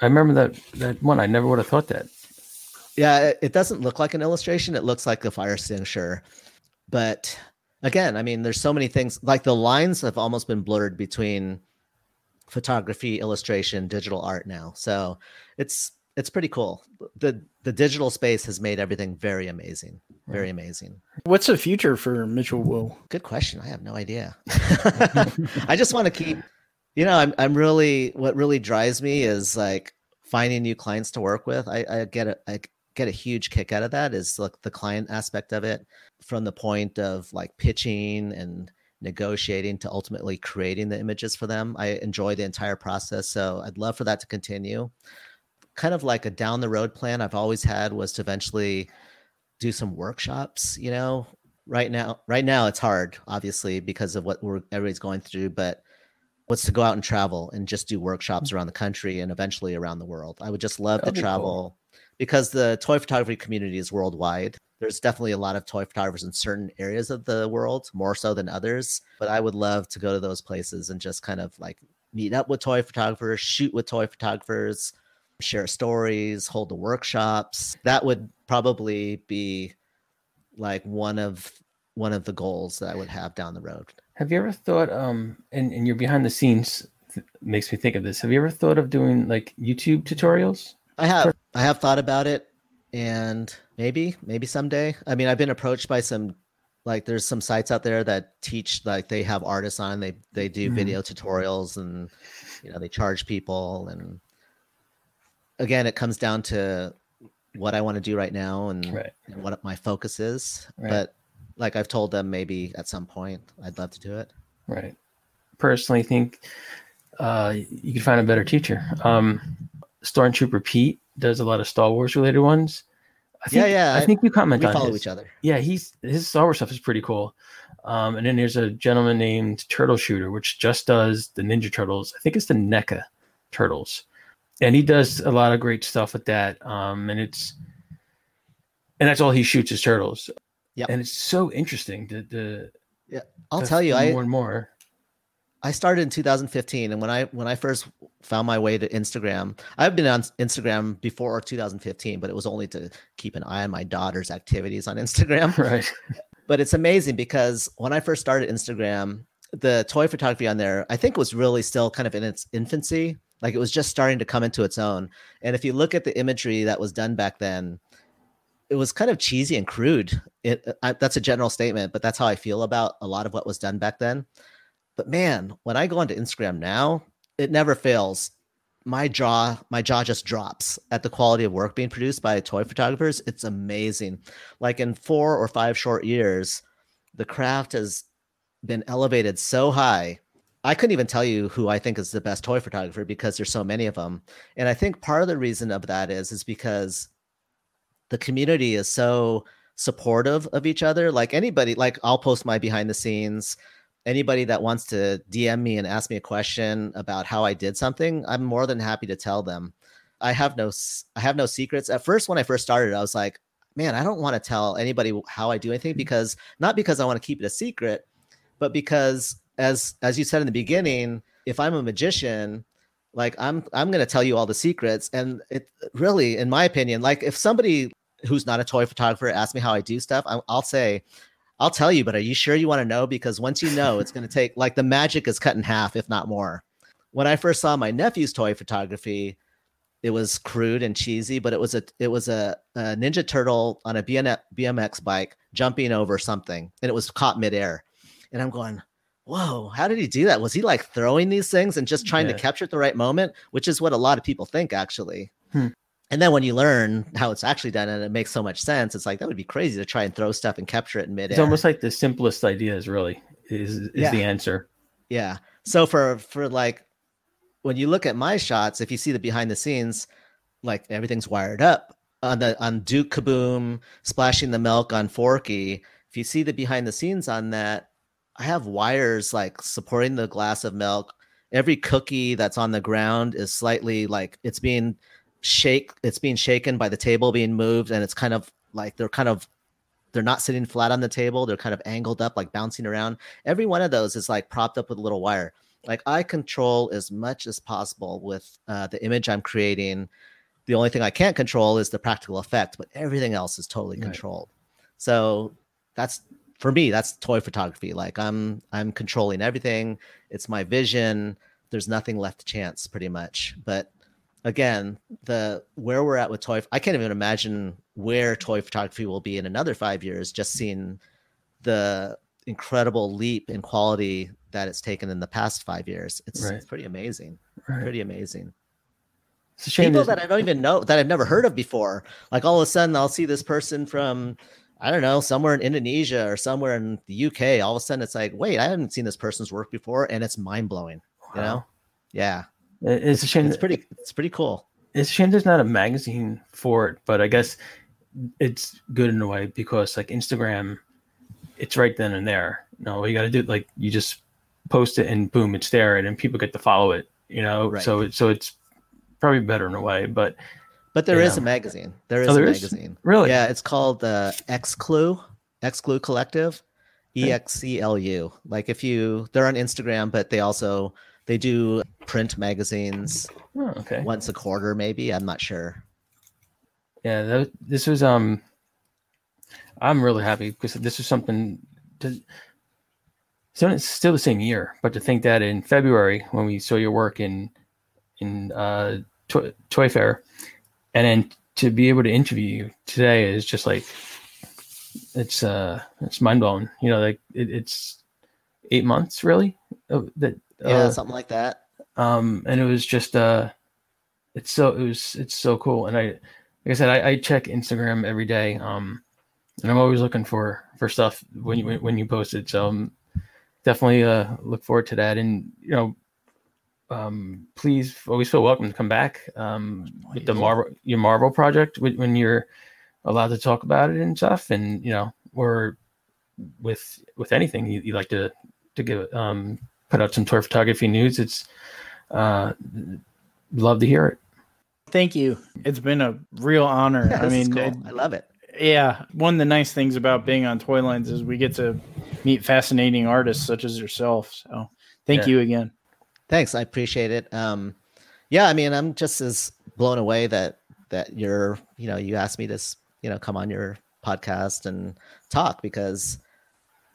I remember that one. I never would have thought that. Yeah. It doesn't look like an illustration. It looks like a fire extinguisher. But again, I mean, there's so many things, like the lines have almost been blurred between photography, illustration, digital art now. So it's pretty cool. The digital space has made everything very amazing, very amazing. What's the future for Mitchell Wu? Good question. I have no idea. I just want to keep, you know, what really drives me is like finding new clients to work with. I get a huge kick out of that, is like the client aspect of it, from the point of like pitching and negotiating to ultimately creating the images for them. I enjoy the entire process. So I'd love for that to continue. Kind of like a down the road plan I've always had was to eventually do some workshops, you know, right now it's hard, obviously, because of what everybody's going through, but what's to go out and travel and just do workshops around the country and eventually around the world. I would just love to travel because the toy photography community is worldwide. There's definitely a lot of toy photographers in certain areas of the world, more so than others, but I would love to go to those places and just kind of like meet up with toy photographers, shoot with toy photographers, share stories, hold the workshops. That would probably be like one of the goals that I would have down the road. Have you ever thought, and you're behind the scenes, makes me think of this. Have you ever thought of doing like YouTube tutorials? I have thought about it, and maybe someday. I mean, I've been approached by some, like there's some sites out there that teach, like they have artists on, they do video tutorials, and you know, they charge people. And again, it comes down to what I want to do right now and what my focus is. Right. But like I've told them, maybe at some point I'd love to do it. Right. Personally, I think you could find a better teacher. Stormtrooper Pete does a lot of Star Wars related ones. I think we comment on. We follow each other. Yeah, his Star Wars stuff is pretty cool. And then there's a gentleman named Turtle Shooter, which just does the Ninja Turtles. I think it's the NECA Turtles. And he does a lot of great stuff with that. And that's all he shoots is turtles. Yeah. And it's so interesting I'll tell you, more and more. I started in 2015, and when I first found my way to Instagram, I've been on Instagram before 2015, but it was only to keep an eye on my daughter's activities on Instagram. Right. But it's amazing because when I first started Instagram, the toy photography on there, I think, was really still kind of in its infancy. Like it was just starting to come into its own. And if you look at the imagery that was done back then, it was kind of cheesy and crude. That's a general statement, but that's how I feel about a lot of what was done back then. But man, when I go onto Instagram now, it never fails. My jaw just drops at the quality of work being produced by toy photographers. It's amazing. Like in 4 or 5 short years, the craft has been elevated so high. I couldn't even tell you who I think is the best toy photographer because there's so many of them. And I think part of the reason of that is because the community is so supportive of each other. Like anybody, like I'll post my behind the scenes. Anybody that wants to DM me and ask me a question about how I did something, I'm more than happy to tell them. I have no secrets. At first, when I first started, I was like, man, I don't want to tell anybody how I do anything because not because I want to keep it a secret, but because as you said in the beginning, if I'm a magician, like I'm going to tell you all the secrets. And it really, in my opinion, like if somebody who's not a toy photographer asks me how I do stuff, I'll say, I'll tell you, but are you sure you want to know? Because once you know, it's going to take, like the magic is cut in half, if not more. When I first saw my nephew's toy photography, it was crude and cheesy, but it was a Ninja Turtle on a BMX bike jumping over something, and it was caught midair. And I'm going, whoa, how did he do that? Was he like throwing these things and just trying to capture at the right moment, which is what a lot of people think, actually. And then when you learn how it's actually done and it makes so much sense, it's like, that would be crazy to try and throw stuff and capture it in midair. It's almost like the simplest ideas really is the answer. Yeah. So for like, when you look at my shots, if you see the behind the scenes, like everything's wired up on Duke Kaboom, splashing the milk on Forky. If you see the behind the scenes on that, I have wires like supporting the glass of milk. Every cookie that's on the ground is slightly like it's being shaken by the table being moved, and it's kind of like they're not sitting flat on the table. They're kind of angled up, like bouncing around. Every one of those is like propped up with a little wire. Like I control as much as possible with the image I'm creating. The only thing I can't control is the practical effect, but everything else is totally controlled. So that's, for me, that's toy photography. Like I'm controlling everything. It's my vision. There's nothing left to chance, pretty much. But again, where we're at with toy, I can't even imagine where toy photography will be in another 5 years, just seeing the incredible leap in quality that it's taken in the past 5 years. It's pretty amazing. Right. Pretty amazing. It's a shame people that I don't even know, that I've never heard of before. Like all of a sudden I'll see this person from, I don't know, somewhere in Indonesia or somewhere in the UK, all of a sudden it's like, wait, I haven't seen this person's work before. And it's mind blowing, you know? Yeah. It's a shame. It's pretty cool. It's a shame there's not a magazine for it, but I guess it's good in a way because like Instagram it's right then and there. No, you got to do it, like you just post it and boom, it's there, and then people get to follow it, you know. Right. So it's probably better in a way, but there is a magazine. There is a magazine. Really? Yeah, it's called the X Clue Collective, EXCLU. Like they're on Instagram, but they do print magazines once a quarter, maybe. I'm not sure. Yeah, this was I'm really happy because this is something. So it's still the same year, but to think that in February when we saw your work in Toy Fair, and then to be able to interview you today is just like it's mind blowing. You know, like it's 8 months really. Something like that. And it was just it's so cool. And like I said, I check Instagram every day. And I'm always looking for stuff when you post it. So definitely look forward to that. And, you know, please always feel welcome to come back with your Marvel project when you're allowed to talk about it and stuff. And, you know, or with anything you'd like to give, put out some toy photography news. It's love to hear it. Thank you. It's been a real honor. Yeah, I mean, cool. I love it. Yeah, one of the nice things about being on Toy Lines is we get to meet fascinating artists such as yourself. So thank you again. Thanks, I appreciate it. I mean, I'm just as blown away that you're, you know, you asked me to, you know, come on your podcast and talk because,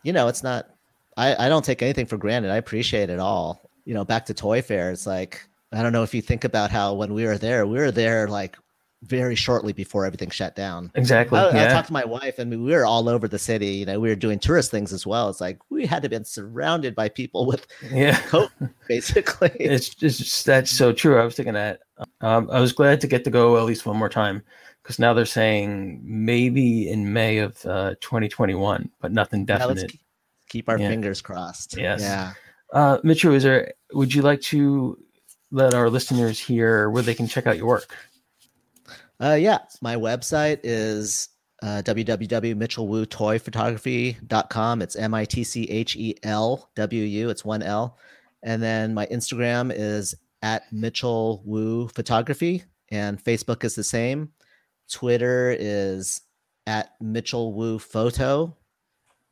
you know, it's not. I don't take anything for granted. I appreciate it all. You know, back to Toy Fair, it's like I don't know if you think about how when we were there like very shortly before everything shut down. Exactly. I talked to my wife and we were all over the city, you know, we were doing tourist things as well. It's like, we had to been surrounded by people with COVID, basically. It's just, that's so true. I was thinking that I was glad to get to go at least one more time because now they're saying maybe in May of 2021, but nothing definite. Let's keep our fingers crossed. Yes. Yeah. Mitchell, would you like to let our listeners hear where they can check out your work? My website is www.mitchellwutoyphotography.com. It's MITCHELWU. It's one L. And then my Instagram is at Mitchell Wu Photography, and Facebook is the same. Twitter is at Mitchell Wu Photo.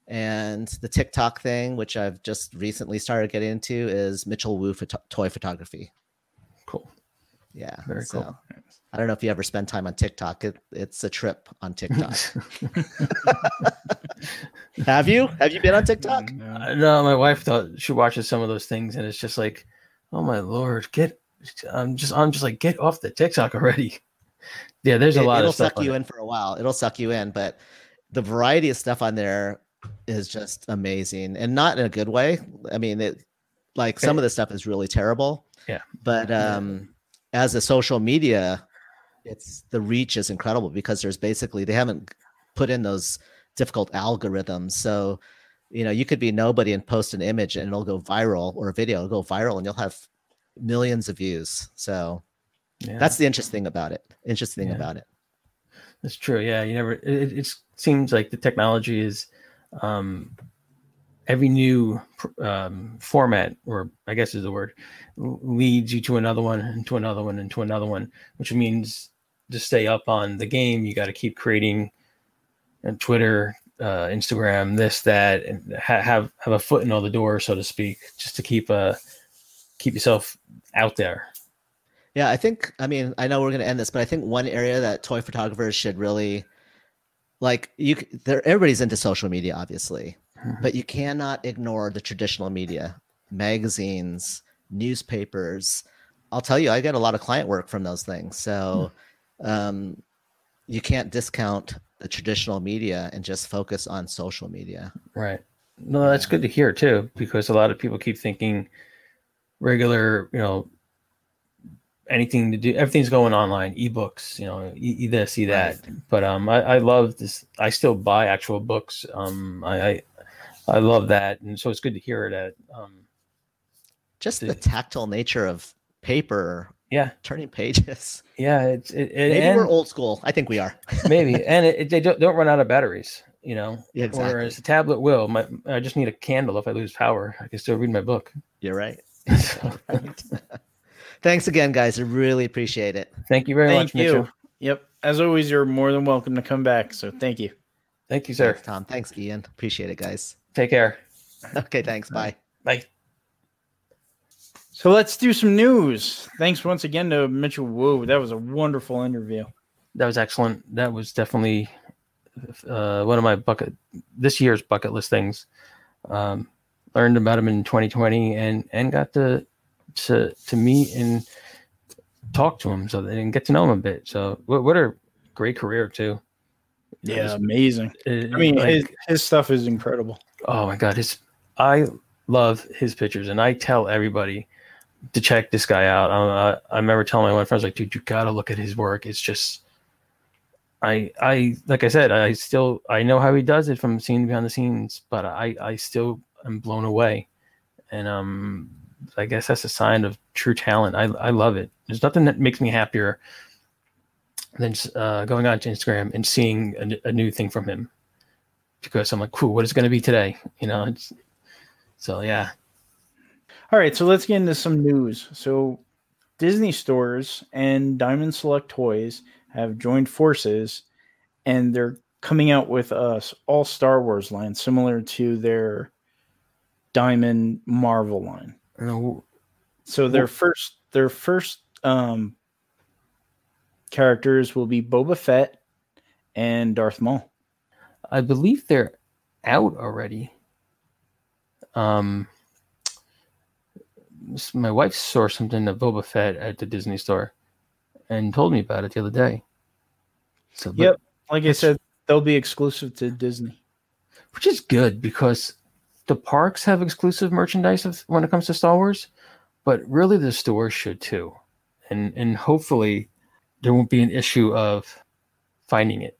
And the TikTok thing, which I've just recently started getting into, is Mitchell Wu Toy Photography. Cool. Yeah. Very cool. I don't know if you ever spend time on TikTok. It's a trip on TikTok. Have you been on TikTok? No, my wife she watches some of those things and it's just like, oh my Lord, I'm just like, get off the TikTok already. Yeah. There's a lot of stuff. It'll suck you in for a while. It'll suck you in, but the variety of stuff on there is just amazing and not in a good way. I mean, some of the stuff is really terrible. Yeah. But, as a social media, the reach is incredible because there's basically, they haven't put in those difficult algorithms. So, you know, you could be nobody and post an image and it'll go viral, or a video will go viral and you'll have millions of views. So that's the interesting thing about it. That's true. Yeah. It seems like the technology is, every new format, or I guess is the word, leads you to another one and to another one and to another one, which means to stay up on the game, you got to keep creating and Twitter, Instagram, this, that, and have a foot in all the doors, so to speak, just to keep yourself out there. Yeah, I know we're going to end this, but I think one area that toy photographers should really, like, everybody's into social media, obviously. But you cannot ignore the traditional media, magazines, newspapers. I'll tell you, I get a lot of client work from those things. So you can't discount the traditional media and just focus on social media. Right. No, that's good to hear too, because a lot of people keep thinking regular, you know, anything to do, everything's going online, ebooks, you know, this, that. Right. But I love this. I still buy actual books. I love that, and so it's good to hear that. Just the tactile nature of paper. Yeah, turning pages. Yeah, maybe we're old school. I think we are. Maybe, and they don't run out of batteries. you know, yeah, exactly. Whereas a tablet will. I just need a candle. If I lose power, I can still read my book. You're right. Right. Thanks again, guys. I really appreciate it. Thank you very much, Mitchell. Yep. As always, you're more than welcome to come back. So thank you. Thank you, sir. Thanks, Tom. Thanks, Ian. Appreciate it, guys. Take care. Okay, thanks. Bye. Bye. So let's do some news. Thanks once again to Mitchell Wu. That was a wonderful interview. That was excellent. That was definitely one of my this year's bucket list things. Learned about him in 2020 and got to meet and talk to him, so they didn't get to know him a bit. So what a great career too. Yeah, amazing. I mean, like, his stuff is incredible. Oh my God, I love his pictures, and I tell everybody to check this guy out. I remember telling my one friend, I was like, dude, you gotta look at his work. It's just, I like I said, I know how he does it from seeing behind the scenes, but I still am blown away, and I guess that's a sign of true talent. I love it. There's nothing that makes me happier than going on to Instagram and seeing a new thing from him, because I'm like, cool, what is it going to be today? You know, so yeah. All right. So let's get into some news. So Disney stores and Diamond Select Toys have joined forces, and they're coming out with all Star Wars line, similar to their Diamond Marvel line. So their first characters will be Boba Fett and Darth Maul. I believe they're out already. My wife saw something of Boba Fett at the Disney store and told me about it the other day. So yep, like I said, they'll be exclusive to Disney, which is good because the parks have exclusive merchandise when it comes to Star Wars, but really the stores should too. And hopefully there won't be an issue of finding it.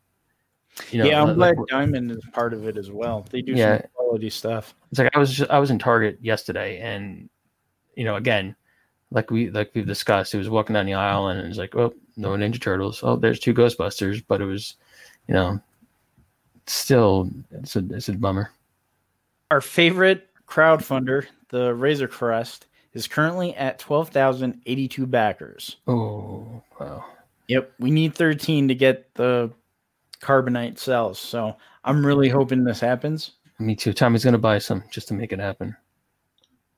You know, yeah, I'm glad Diamond is part of it as well. They do some quality stuff. It's like I was in Target yesterday, and you know, again, like we've discussed, it was walking down the aisle, and it's like, oh, no Ninja Turtles. Oh, there's two Ghostbusters, but it was, you know, still it's a bummer. Our favorite crowdfunder, the Razor Crest, is currently at 12,082 backers. Oh, wow. Yep, we need 13 to get the carbonite cells, so I'm really hoping this happens. Me too. Tommy's going to buy some just to make it happen.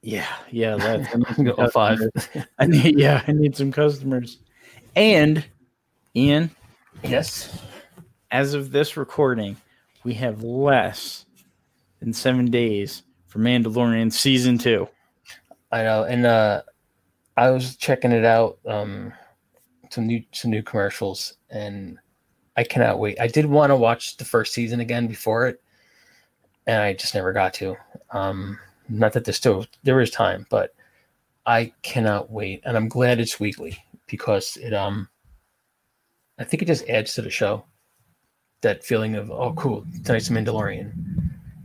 Yeah. That's 5. I need some customers. And, Ian? Yes? As of this recording, we have less in 7 days for Mandalorian season 2. I know, and I was checking it out, some new commercials, and I cannot wait. I did want to watch the first season again before it, and I just never got to. Not that there is time, but I cannot wait, and I'm glad it's weekly because it I think it just adds to the show, that feeling of, oh cool, tonight's Mandalorian.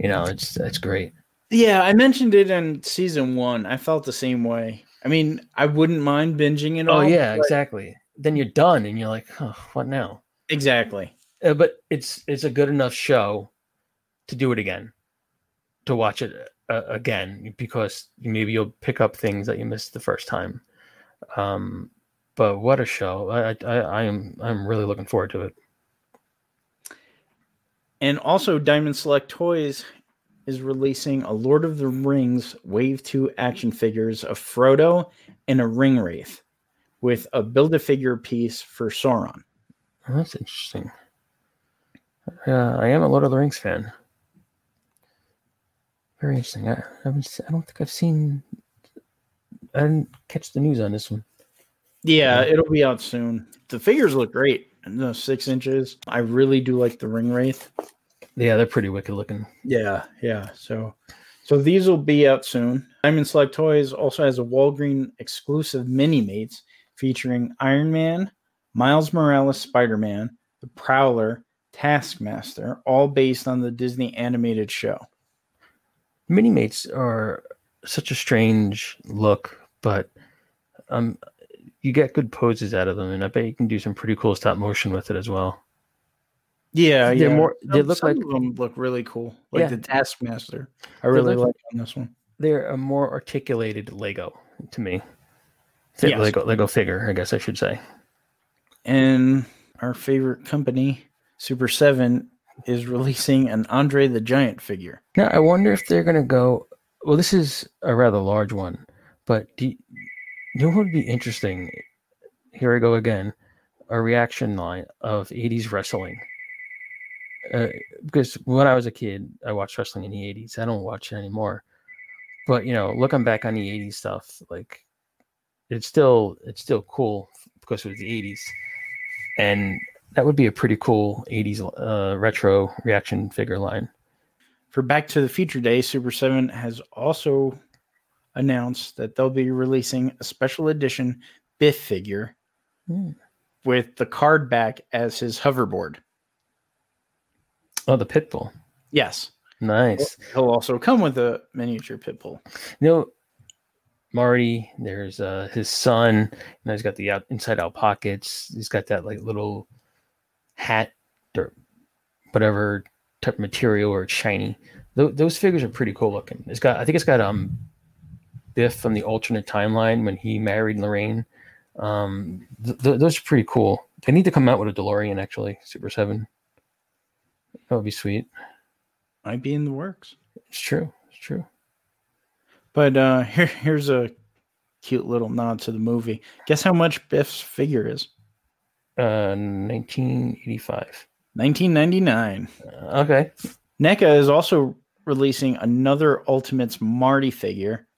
You know, it's great. Yeah, I mentioned it in season 1. I felt the same way. I mean, I wouldn't mind binging it all. Oh, yeah, exactly. Then you're done, and you're like, oh, what now? Exactly. But it's a good enough show to do it again, to watch it again, because maybe you'll pick up things that you missed the first time. But what a show. I'm really looking forward to it. And also, Diamond Select Toys is releasing a Lord of the Rings Wave 2 action figures of Frodo and a Ringwraith with a build-a-figure piece for Sauron. Oh, that's interesting. I am a Lord of the Rings fan. Very interesting. I don't think I've seen... I didn't catch the news on this one. Yeah, it'll be out soon. The figures look great. No, 6 inches. I really do like the Ringwraith. Yeah, they're pretty wicked looking. Yeah. So these will be out soon. Diamond Select Toys also has a Walgreens exclusive Mini-Mates featuring Iron Man, Miles Morales Spider-Man, The Prowler, Taskmaster, all based on the Disney animated show. Mini-Mates are such a strange look, but you get good poses out of them, and I bet you can do some pretty cool stop motion with it as well. Yeah, they're more. They look like them look really cool. Like the Taskmaster, I really like on this one. They're a more articulated Lego to me. Lego figure, I guess I should say. And our favorite company, Super 7, is releasing an Andre the Giant figure. Now, I wonder if they're going to go. Well, this is a rather large one, but you know what would be interesting? Here I go again. A reaction line of 80s wrestling. Because when I was a kid, I watched wrestling in the 80s. I don't watch it anymore. But, you know, looking back on the 80s stuff, like, it's still cool because it was the 80s. And that would be a pretty cool 80s retro reaction figure line. For Back to the Future Day, Super 7 has also announced that they'll be releasing a special edition Biff figure with the card back as his hoverboard. Oh, the Pitbull. Yes. Nice. He'll also come with a miniature Pitbull. You know, Marty, there's his son, and he's got the inside-out pockets. He's got that like little hat or whatever type of material, or it's shiny. Those figures are pretty cool looking. I think it's got Biff from the alternate timeline when he married Lorraine. Those are pretty cool. They need to come out with a DeLorean, actually, Super 7. That would be sweet. Might be in the works. It's true. But here's a cute little nod to the movie. Guess how much Biff's figure is? 1985. 1999. Okay. NECA is also releasing another Ultimates Marty figure.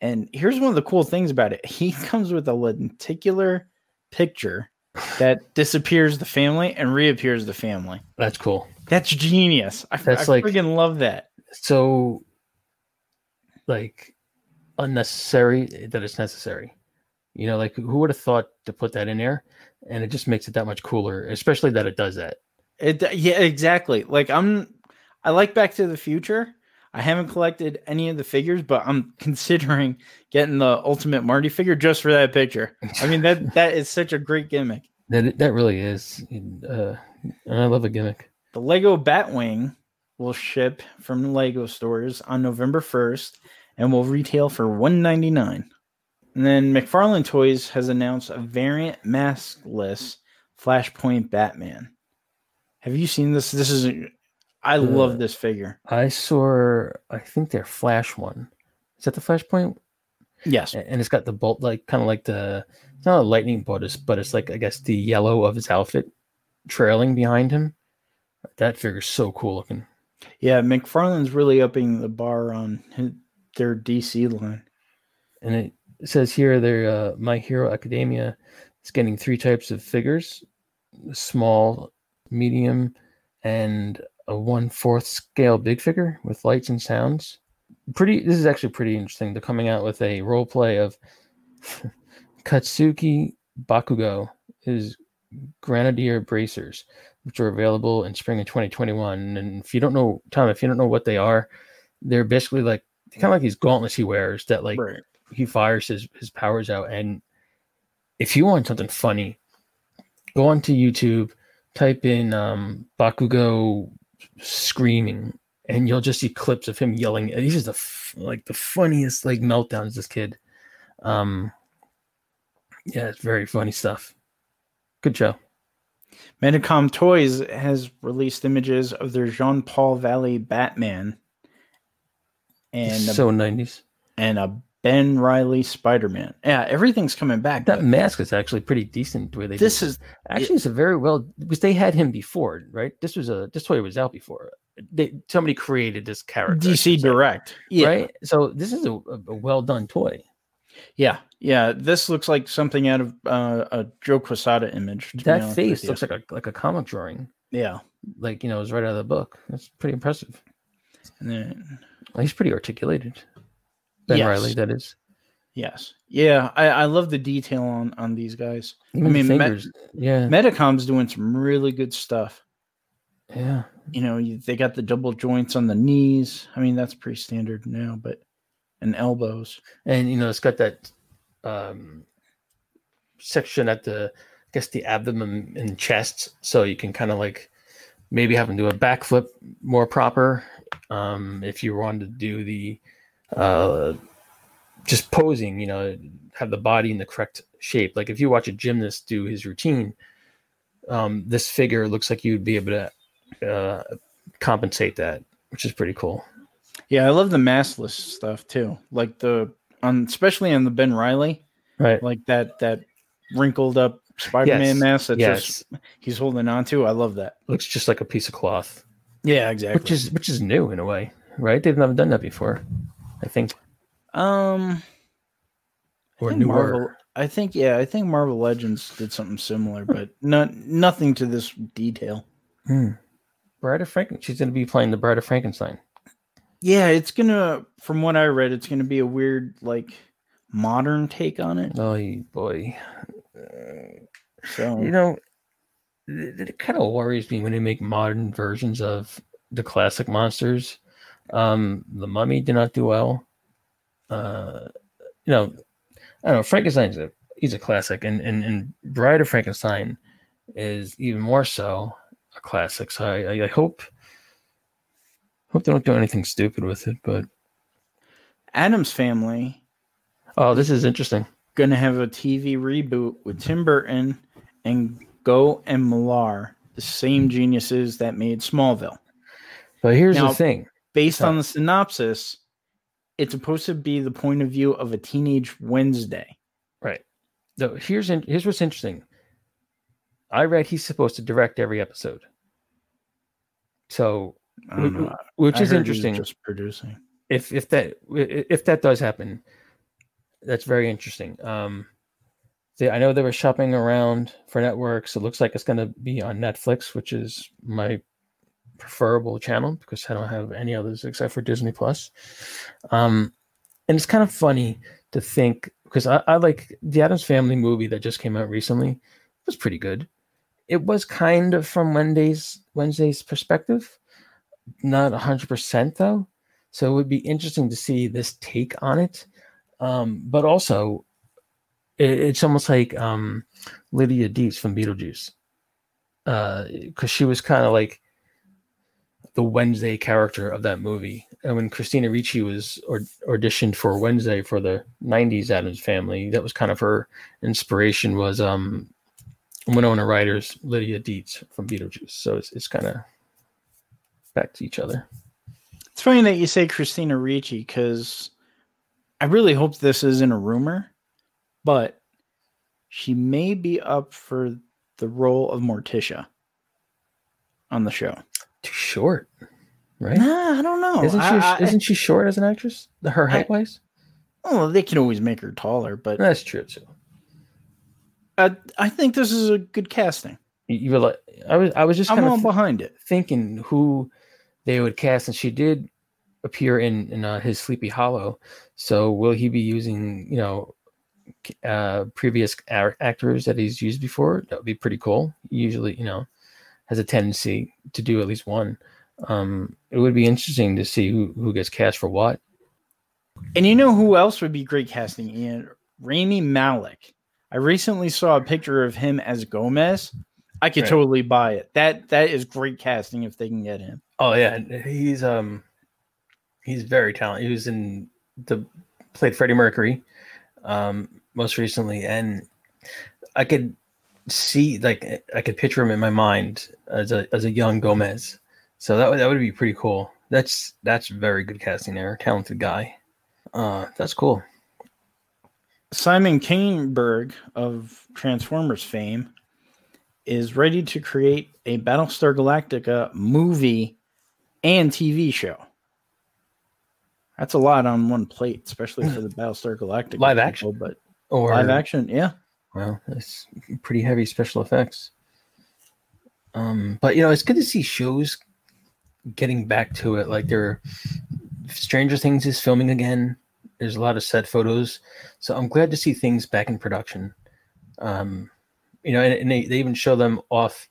And here's one of the cool things about it. He comes with a lenticular picture that disappears the family and reappears the family. That's cool. That's genius. I freaking love that. So, like, unnecessary that it's necessary. You know, like, who would have thought to put that in there? And it just makes it that much cooler, especially that it does that. Yeah, exactly. Like, I like Back to the Future. I haven't collected any of the figures, but I'm considering getting the Ultimate Marty figure just for that picture. I mean, that is such a great gimmick. That really is. And I love a gimmick. The Lego Batwing will ship from Lego stores on November 1st and will retail for $199. And then McFarlane Toys has announced a variant maskless Flashpoint Batman. Have you seen this? I love this figure. I saw, I think their Flash one. Is that the Flashpoint? Yes. And it's got the bolt, like, kind of like it's not a lightning bolt, but it's like, I guess, the yellow of his outfit trailing behind him. That figure's so cool looking. Yeah, McFarlane's really upping the bar on their DC line. And it says here, My Hero Academia is getting three types of figures. Small, medium, and a 1/4 scale big figure with lights and sounds. This is actually pretty interesting. They're coming out with a role play of Katsuki Bakugo, his Grenadier Bracers, which are available in spring of 2021. And if you don't know, Tom, what they are, they're basically like kind of like these gauntlets he wears that, like, right, he fires his powers out. And if you want something funny, go onto YouTube, type in Bakugo screaming, and you'll just see clips of him yelling. He's just the funniest, like, meltdowns, this kid. Yeah, it's very funny stuff. Good show. Medicom Toys has released images of their Jean-Paul Valley Batman and so 90s, and a Ben Reilly Spider-Man. Yeah, everything's coming back. That mask is actually pretty decent. The way they it's a very well, because they had him before, right? This toy was out before. Somebody created this character. DC Direct, yeah. Right? So this is a well done toy. Yeah. This looks like something out of a Joe Quesada image. That face looks like a comic drawing. Yeah, like, you know, it's right out of the book. That's pretty impressive. And then he's pretty articulated. Ben Reilly, that is. Yes. Yeah, I love the detail on these guys. Even fingers. Medicom's doing some really good stuff. Yeah. You know, they got the double joints on the knees. I mean, that's pretty standard now, but and elbows. And, you know, it's got that section at the abdomen and chest, so you can kind of like maybe have them do a backflip more proper. If you wanted to do the just posing, you know, have the body in the correct shape. Like if you watch a gymnast do his routine, this figure looks like you'd be able to compensate that, which is pretty cool. Yeah, I love the massless stuff too. Like especially on the Ben Reilly, right? Like that wrinkled up Spider-Man mask that he's holding on to. I love that. Looks just like a piece of cloth. Yeah, exactly. Which is new in a way, right? They've never done that before, I think. I think Marvel Legends did something similar, but nothing to this detail. Bride of Frankenstein. She's going to be playing the Bride of Frankenstein. Yeah, it's going to, from what I read, it's going to be a weird, like, modern take on it. Oh, boy. So, you know, it kind of worries me when they make modern versions of the classic monsters. The Mummy did not do well. You know, I don't know. Frankenstein's he's a classic, and Bride of Frankenstein is even more so a classic. So I hope they don't do anything stupid with it. But Addams Family. Oh, this is interesting. Going to have a TV reboot with Tim Burton and Go and Millar, the same geniuses that made Smallville. But here's the thing. Based on the synopsis, it's supposed to be the point of view of a teenage Wednesday. Right. So here's what's interesting. I read he's supposed to direct every episode. So, I don't know. Which is interesting. Just producing. If that does happen, that's very interesting. I know they were shopping around for networks. It looks like it's going to be on Netflix, which is my preferable channel because I don't have any others except for Disney Plus. And it's kind of funny to think, because I like the Addams Family movie that just came out recently. It was pretty good. It was kind of from Wednesday's perspective, not 100% though. So it would be interesting to see this take on it. But also, it's almost like Lydia Deetz from Beetlejuice, because she was kind of like the Wednesday character of that movie. And when Christina Ricci was auditioned for Wednesday for the 90s Addams Family, that was kind of her inspiration, was Winona Ryder's Lydia Deetz from Beetlejuice. So it's kind of back to each other. It's funny that you say Christina Ricci, because I really hope this isn't a rumor, but she may be up for the role of Morticia on the show. Too short, right? Nah, I don't know. Isn't she short as an actress? Her height-wise? Oh, they can always make her taller, but that's true too. I think this is a good casting. You were like, I was just kind of behind it, thinking who they would cast, and she did appear in his Sleepy Hollow. So will he be using, you know, previous actors that he's used before? That would be pretty cool. Usually, you know, has a tendency to do at least one. It would be interesting to see who gets cast for what. And you know who else would be great casting, Ian? Rami Malek. I recently saw a picture of him as Gomez. I could totally buy it. That is great casting if they can get him. Oh yeah, he's very talented. He was played Freddie Mercury most recently, and I could see, like, I could picture him in my mind as a young Gomez. So that would be pretty cool. That's very good casting there. Talented guy. That's cool. Simon Kinberg of Transformers fame is ready to create a Battlestar Galactica movie and TV show. That's a lot on one plate, especially for the Battlestar Galactica live action. Live action, yeah. Well, that's pretty heavy special effects. But you know, it's good to see shows getting back to it. Like Stranger Things is filming again. There's a lot of set photos, so I'm glad to see things back in production. You know, and they even show them off.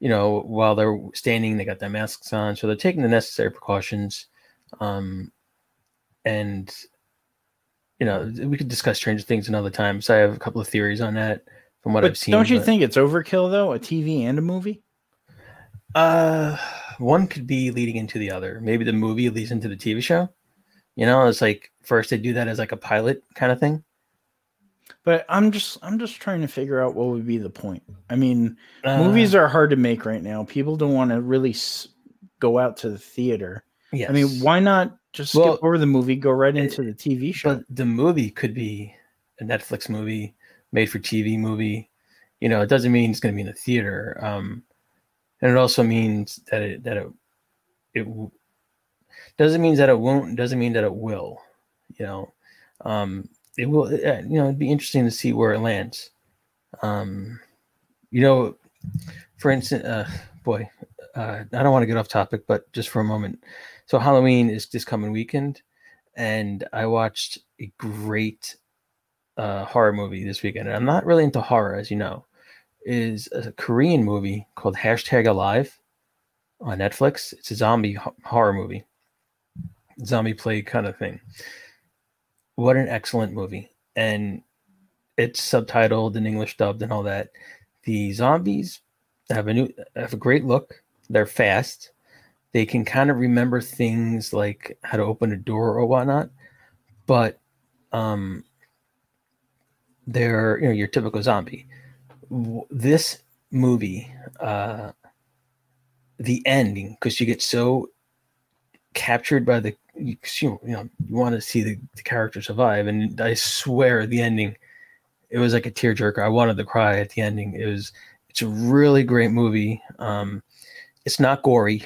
You know, while they're standing, they got their masks on, so they're taking the necessary precautions. And you know, we could discuss Stranger Things another time. So I have a couple of theories on that from what I've seen. Don't you think it's overkill though? A TV and a movie? One could be leading into the other. Maybe the movie leads into the TV show. You know, it's like first they do that as like a pilot kind of thing. But I'm just trying to figure out what would be the point. I mean, movies are hard to make right now. People don't want to really go out to the theater. Yes. I mean, why not just skip over the movie, go right into the TV show? But the movie could be a Netflix movie, made for TV movie. You know, it doesn't mean it's going to be in the theater. And it also means that it doesn't mean that it won't, doesn't mean that it will, you know. It will, you know, it'd be interesting to see where it lands. You know, for instance, I don't want to get off topic, but just for a moment. So Halloween is this coming weekend, and I watched a great horror movie this weekend. And I'm not really into horror, as you know. Is a Korean movie called #Alive on Netflix. It's a zombie horror movie, zombie plague kind of thing. What an excellent movie. And it's subtitled and English dubbed and all that. The zombies have a great look. They're fast. They can kind of remember things like how to open a door or whatnot. But they're, you know, your typical zombie. This movie, the ending, because you get so captured by the, you want to see the character survive, and I swear the ending, it was like a tearjerker. I wanted to cry at the ending. It's a really great movie. It's not gory,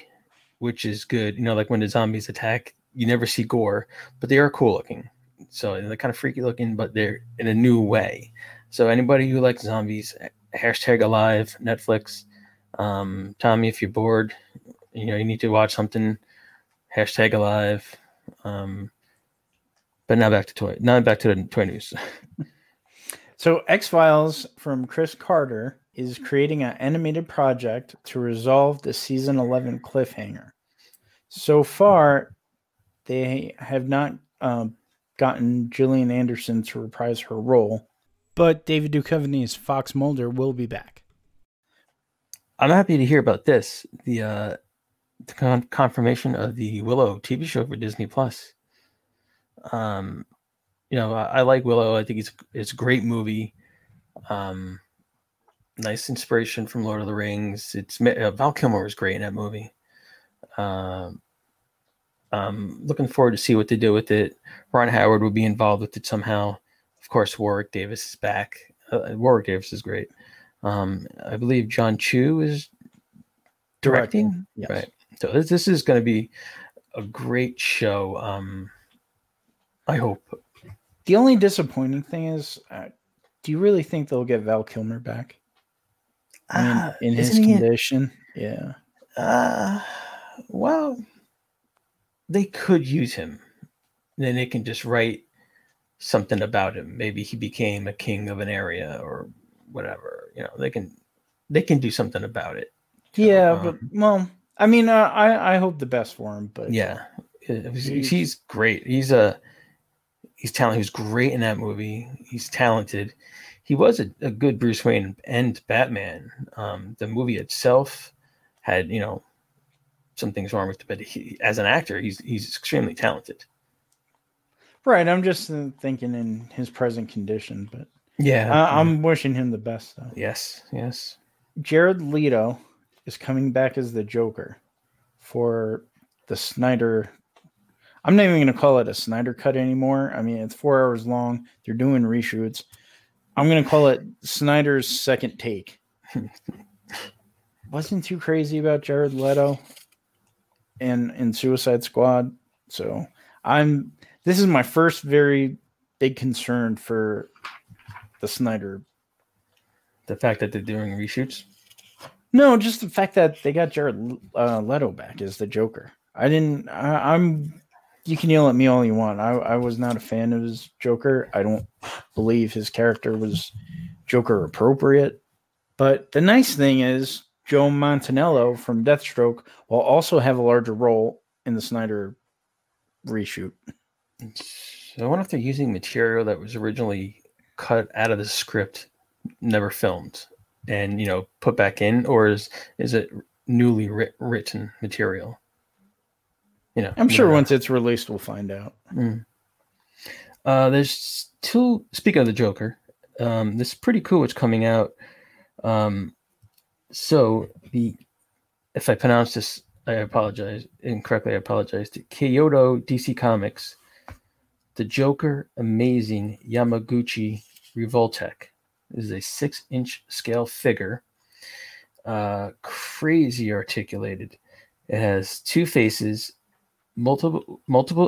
which is good. You know, like when the zombies attack, you never see gore, but they are cool looking. So they're kind of freaky looking, but they're in a new way. So anybody who likes zombies, #Alive, Netflix. Tommy, if you're bored, you know, you need to watch something, #Alive. But now back to the toy news. So X-Files from Chris Carter is creating an animated project to resolve the season 11 cliffhanger. So far, they have not gotten Gillian Anderson to reprise her role. But David Duchovny's Fox Mulder will be back. I'm happy to hear about this. The confirmation of the Willow TV show for Disney Plus. You know, I like Willow. I think it's a great movie. Nice inspiration from Lord of the Rings. It's Val Kilmer was great in that movie. I'm looking forward to see what they do with it. Ron Howard will be involved with it somehow. Of course, Warwick Davis is back. Warwick Davis is great. I believe John Chu is directing. Yes. Right. So this is going to be a great show. I hope. The only disappointing thing is, do you really think they'll get Val Kilmer back? I mean, in his condition? Yeah. Well, they could use him. Then they can just write something about him. Maybe he became a king of an area or whatever. You know, they can do something about it. Yeah, I hope the best for him. But yeah, he's great. He's talented. He was great in that movie. He's talented. He was a good Bruce Wayne and Batman. The movie itself had, you know, some things wrong with it, but he, as an actor, he's extremely talented. Right, I'm just thinking in his present condition, but yeah, I'm wishing him the best, though. Yes. Jared Leto is coming back as the Joker for the Snyder. I'm not even going to call it a Snyder cut anymore. I mean, it's 4 hours long. They're doing reshoots. I'm going to call it Snyder's second take. Wasn't too crazy about Jared Leto in Suicide Squad, so I'm. This is my first very big concern for the Snyder. The fact that they're doing reshoots? No, just the fact that they got Jared Leto back as the Joker. You can yell at me all you want. I was not a fan of his Joker. I don't believe his character was Joker appropriate. But the nice thing is Joe Manganiello from Deathstroke will also have a larger role in the Snyder reshoot. So I wonder if they're using material that was originally cut out of the script, never filmed, and, you know, put back in, or is it newly written material. You know, I'm sure once it's released, we'll find out. Mm. There's two. Speaking of the Joker, this is pretty cool. It's coming out. If I pronounce this, I apologize incorrectly. I apologize to Kyoto DC Comics. The Joker Amazing Yamaguchi Revoltech. This is a 6-inch scale figure. Crazy articulated. It has two faces, multiple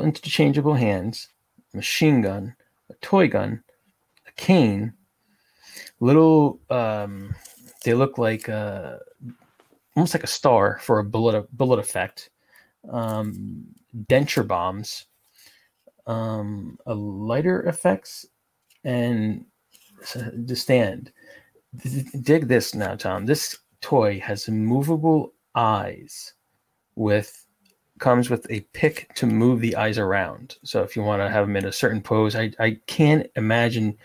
interchangeable hands, a machine gun, a toy gun, a cane. Little, they look like almost like a star for a bullet effect. Denture bombs, a lighter effects, and the stand. Dig this now, Tom. This toy has movable eyes. Comes with a pick to move the eyes around. So if you want to have them in a certain pose, I can't imagine.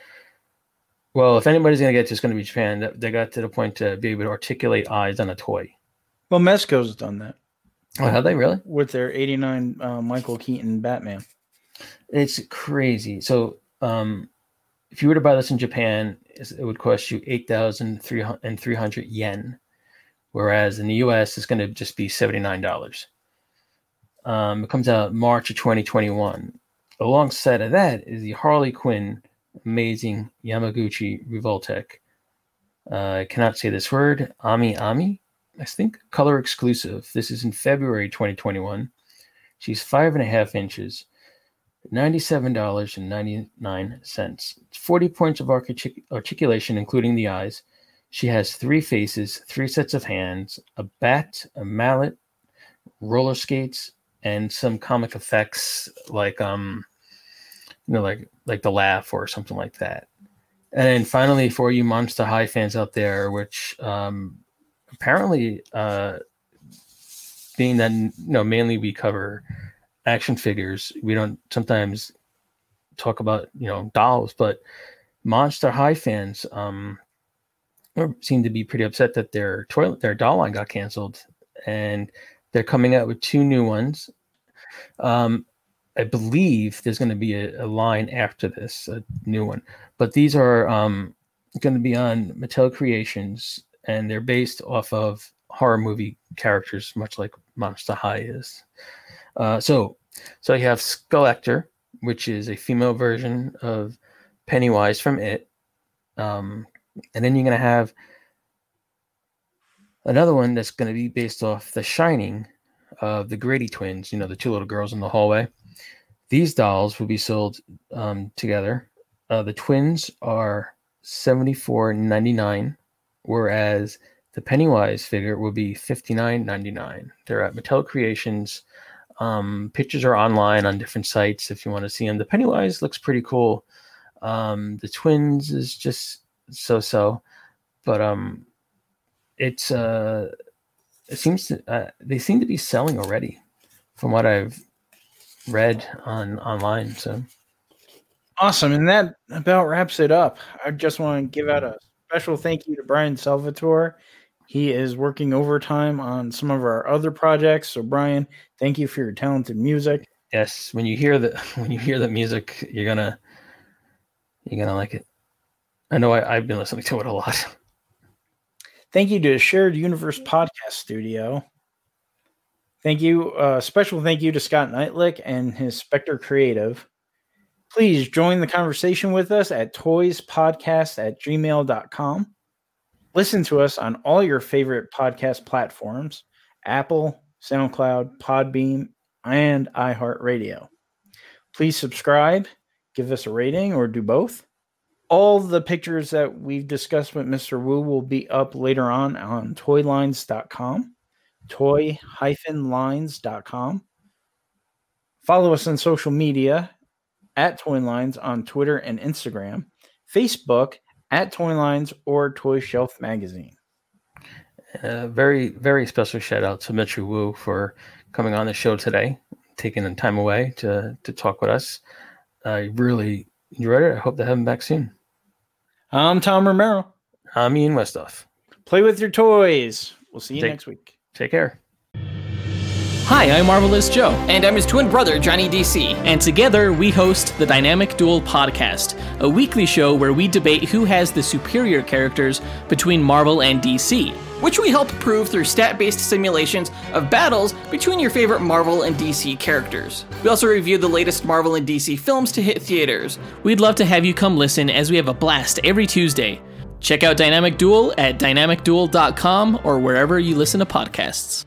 Well, if anybody's going to get it, it's going to be Japan. They got to the point to be able to articulate eyes on a toy. Well, Mezco's done that. Oh, have they really? With their 89 Michael Keaton Batman. It's crazy. So if you were to buy this in Japan, it would cost you 8,300 yen. Whereas in the U.S., it's going to just be $79. It comes out March of 2021. Alongside of that is the Harley Quinn Amazing Yamaguchi Revoltech. I cannot say this word. Ami, I think. Color exclusive. This is in February 2021. She's 5.5 inches. $97.99. 40 points of articulation, including the eyes. She has three faces, three sets of hands, a bat, a mallet, roller skates, and some comic effects like like the laugh or something like that. And finally, for you Monster High fans out there, which apparently, being that mainly we cover action figures, we don't sometimes talk about dolls, but Monster High fans seem to be pretty upset that their doll line got canceled, and they're coming out with two new ones. I believe there's going to be a line after this, a new one, but these are going to be on Mattel Creations, and they're based off of horror movie characters, much like Monster High is. So you have Skullactor, which is a female version of Pennywise from It. And then you're going to have another one that's going to be based off The Shining of the Grady twins, the two little girls in the hallway. These dolls will be sold together. The twins are $74.99, whereas the Pennywise figure will be $59.99. They're at Mattel Creations. Pictures are online on different sites if you want to see them. The Pennywise looks pretty cool. The twins is just... so, but it's it seems to, they seem to be selling already, from what I've read online. So awesome, and that about wraps it up. I just want to give out a special thank you to Brian Salvatore. He is working overtime on some of our other projects. So Brian, thank you for your talented music. Yes, when you hear the music, you're gonna like it. I know I've been listening to it a lot. Thank you to Shared Universe Podcast Studio. Thank you. Special thank you to Scott Knightlick and his Spectre Creative. Please join the conversation with us at toyspodcast@gmail.com. Listen to us on all your favorite podcast platforms, Apple, SoundCloud, Podbeam, and iHeartRadio. Please subscribe, give us a rating, or do both. All the pictures that we've discussed with Mr. Wu will be up later on toylines.com, toy-lines.com. Follow us on social media at ToyLines on Twitter and Instagram, Facebook at ToyLines or Toy Shelf Magazine. Very, very special shout out to Mitchell Wu for coming on the show today, taking the time away to talk with us. I really enjoyed it. I hope to have him back soon. I'm Tom Romero. I'm Ian Mustafa. Play with your toys. We'll see you next week. Take care. Hi, I'm Marvelous Joe. And I'm his twin brother, Johnny DC. And together, we host the Dynamic Duel Podcast, a weekly show where we debate who has the superior characters between Marvel and DC, which we help prove through stat-based simulations of battles between your favorite Marvel and DC characters. We also review the latest Marvel and DC films to hit theaters. We'd love to have you come listen as we have a blast every Tuesday. Check out Dynamic Duel at dynamicduel.com or wherever you listen to podcasts.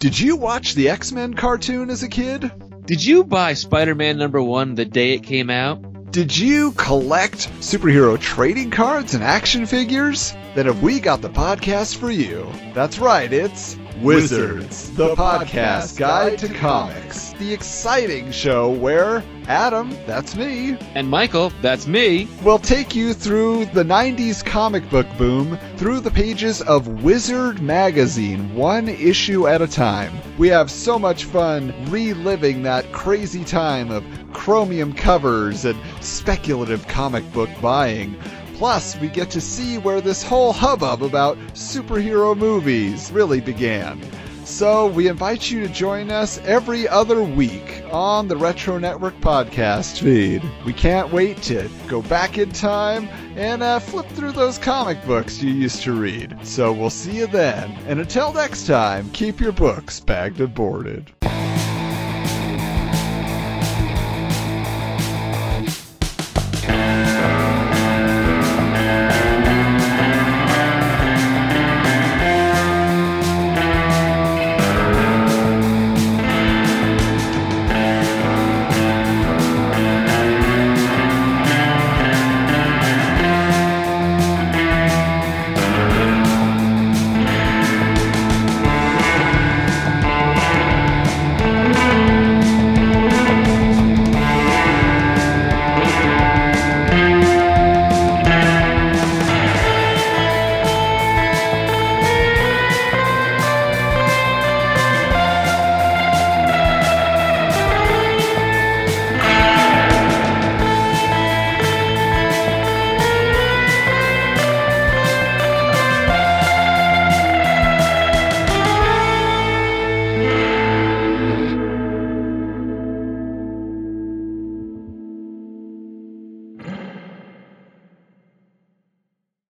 Did you watch the X-Men cartoon as a kid? Did you buy Spider-Man #1 the day it came out? Did you collect superhero trading cards and action figures? Then have we got the podcast for you. That's right, it's Wizards, the podcast guide to comics. The exciting show where Adam, that's me, and Michael, that's me, will take you through the 90s comic book boom through the pages of Wizard Magazine, one issue at a time. We have so much fun reliving that crazy time of chromium covers and speculative comic book buying. Plus, we get to see where this whole hubbub about superhero movies really began. So we invite you to join us every other week on the Retro Network podcast feed. We can't wait to go back in time and flip through those comic books you used to read. So we'll see you then. And until next time, keep your books bagged and boarded.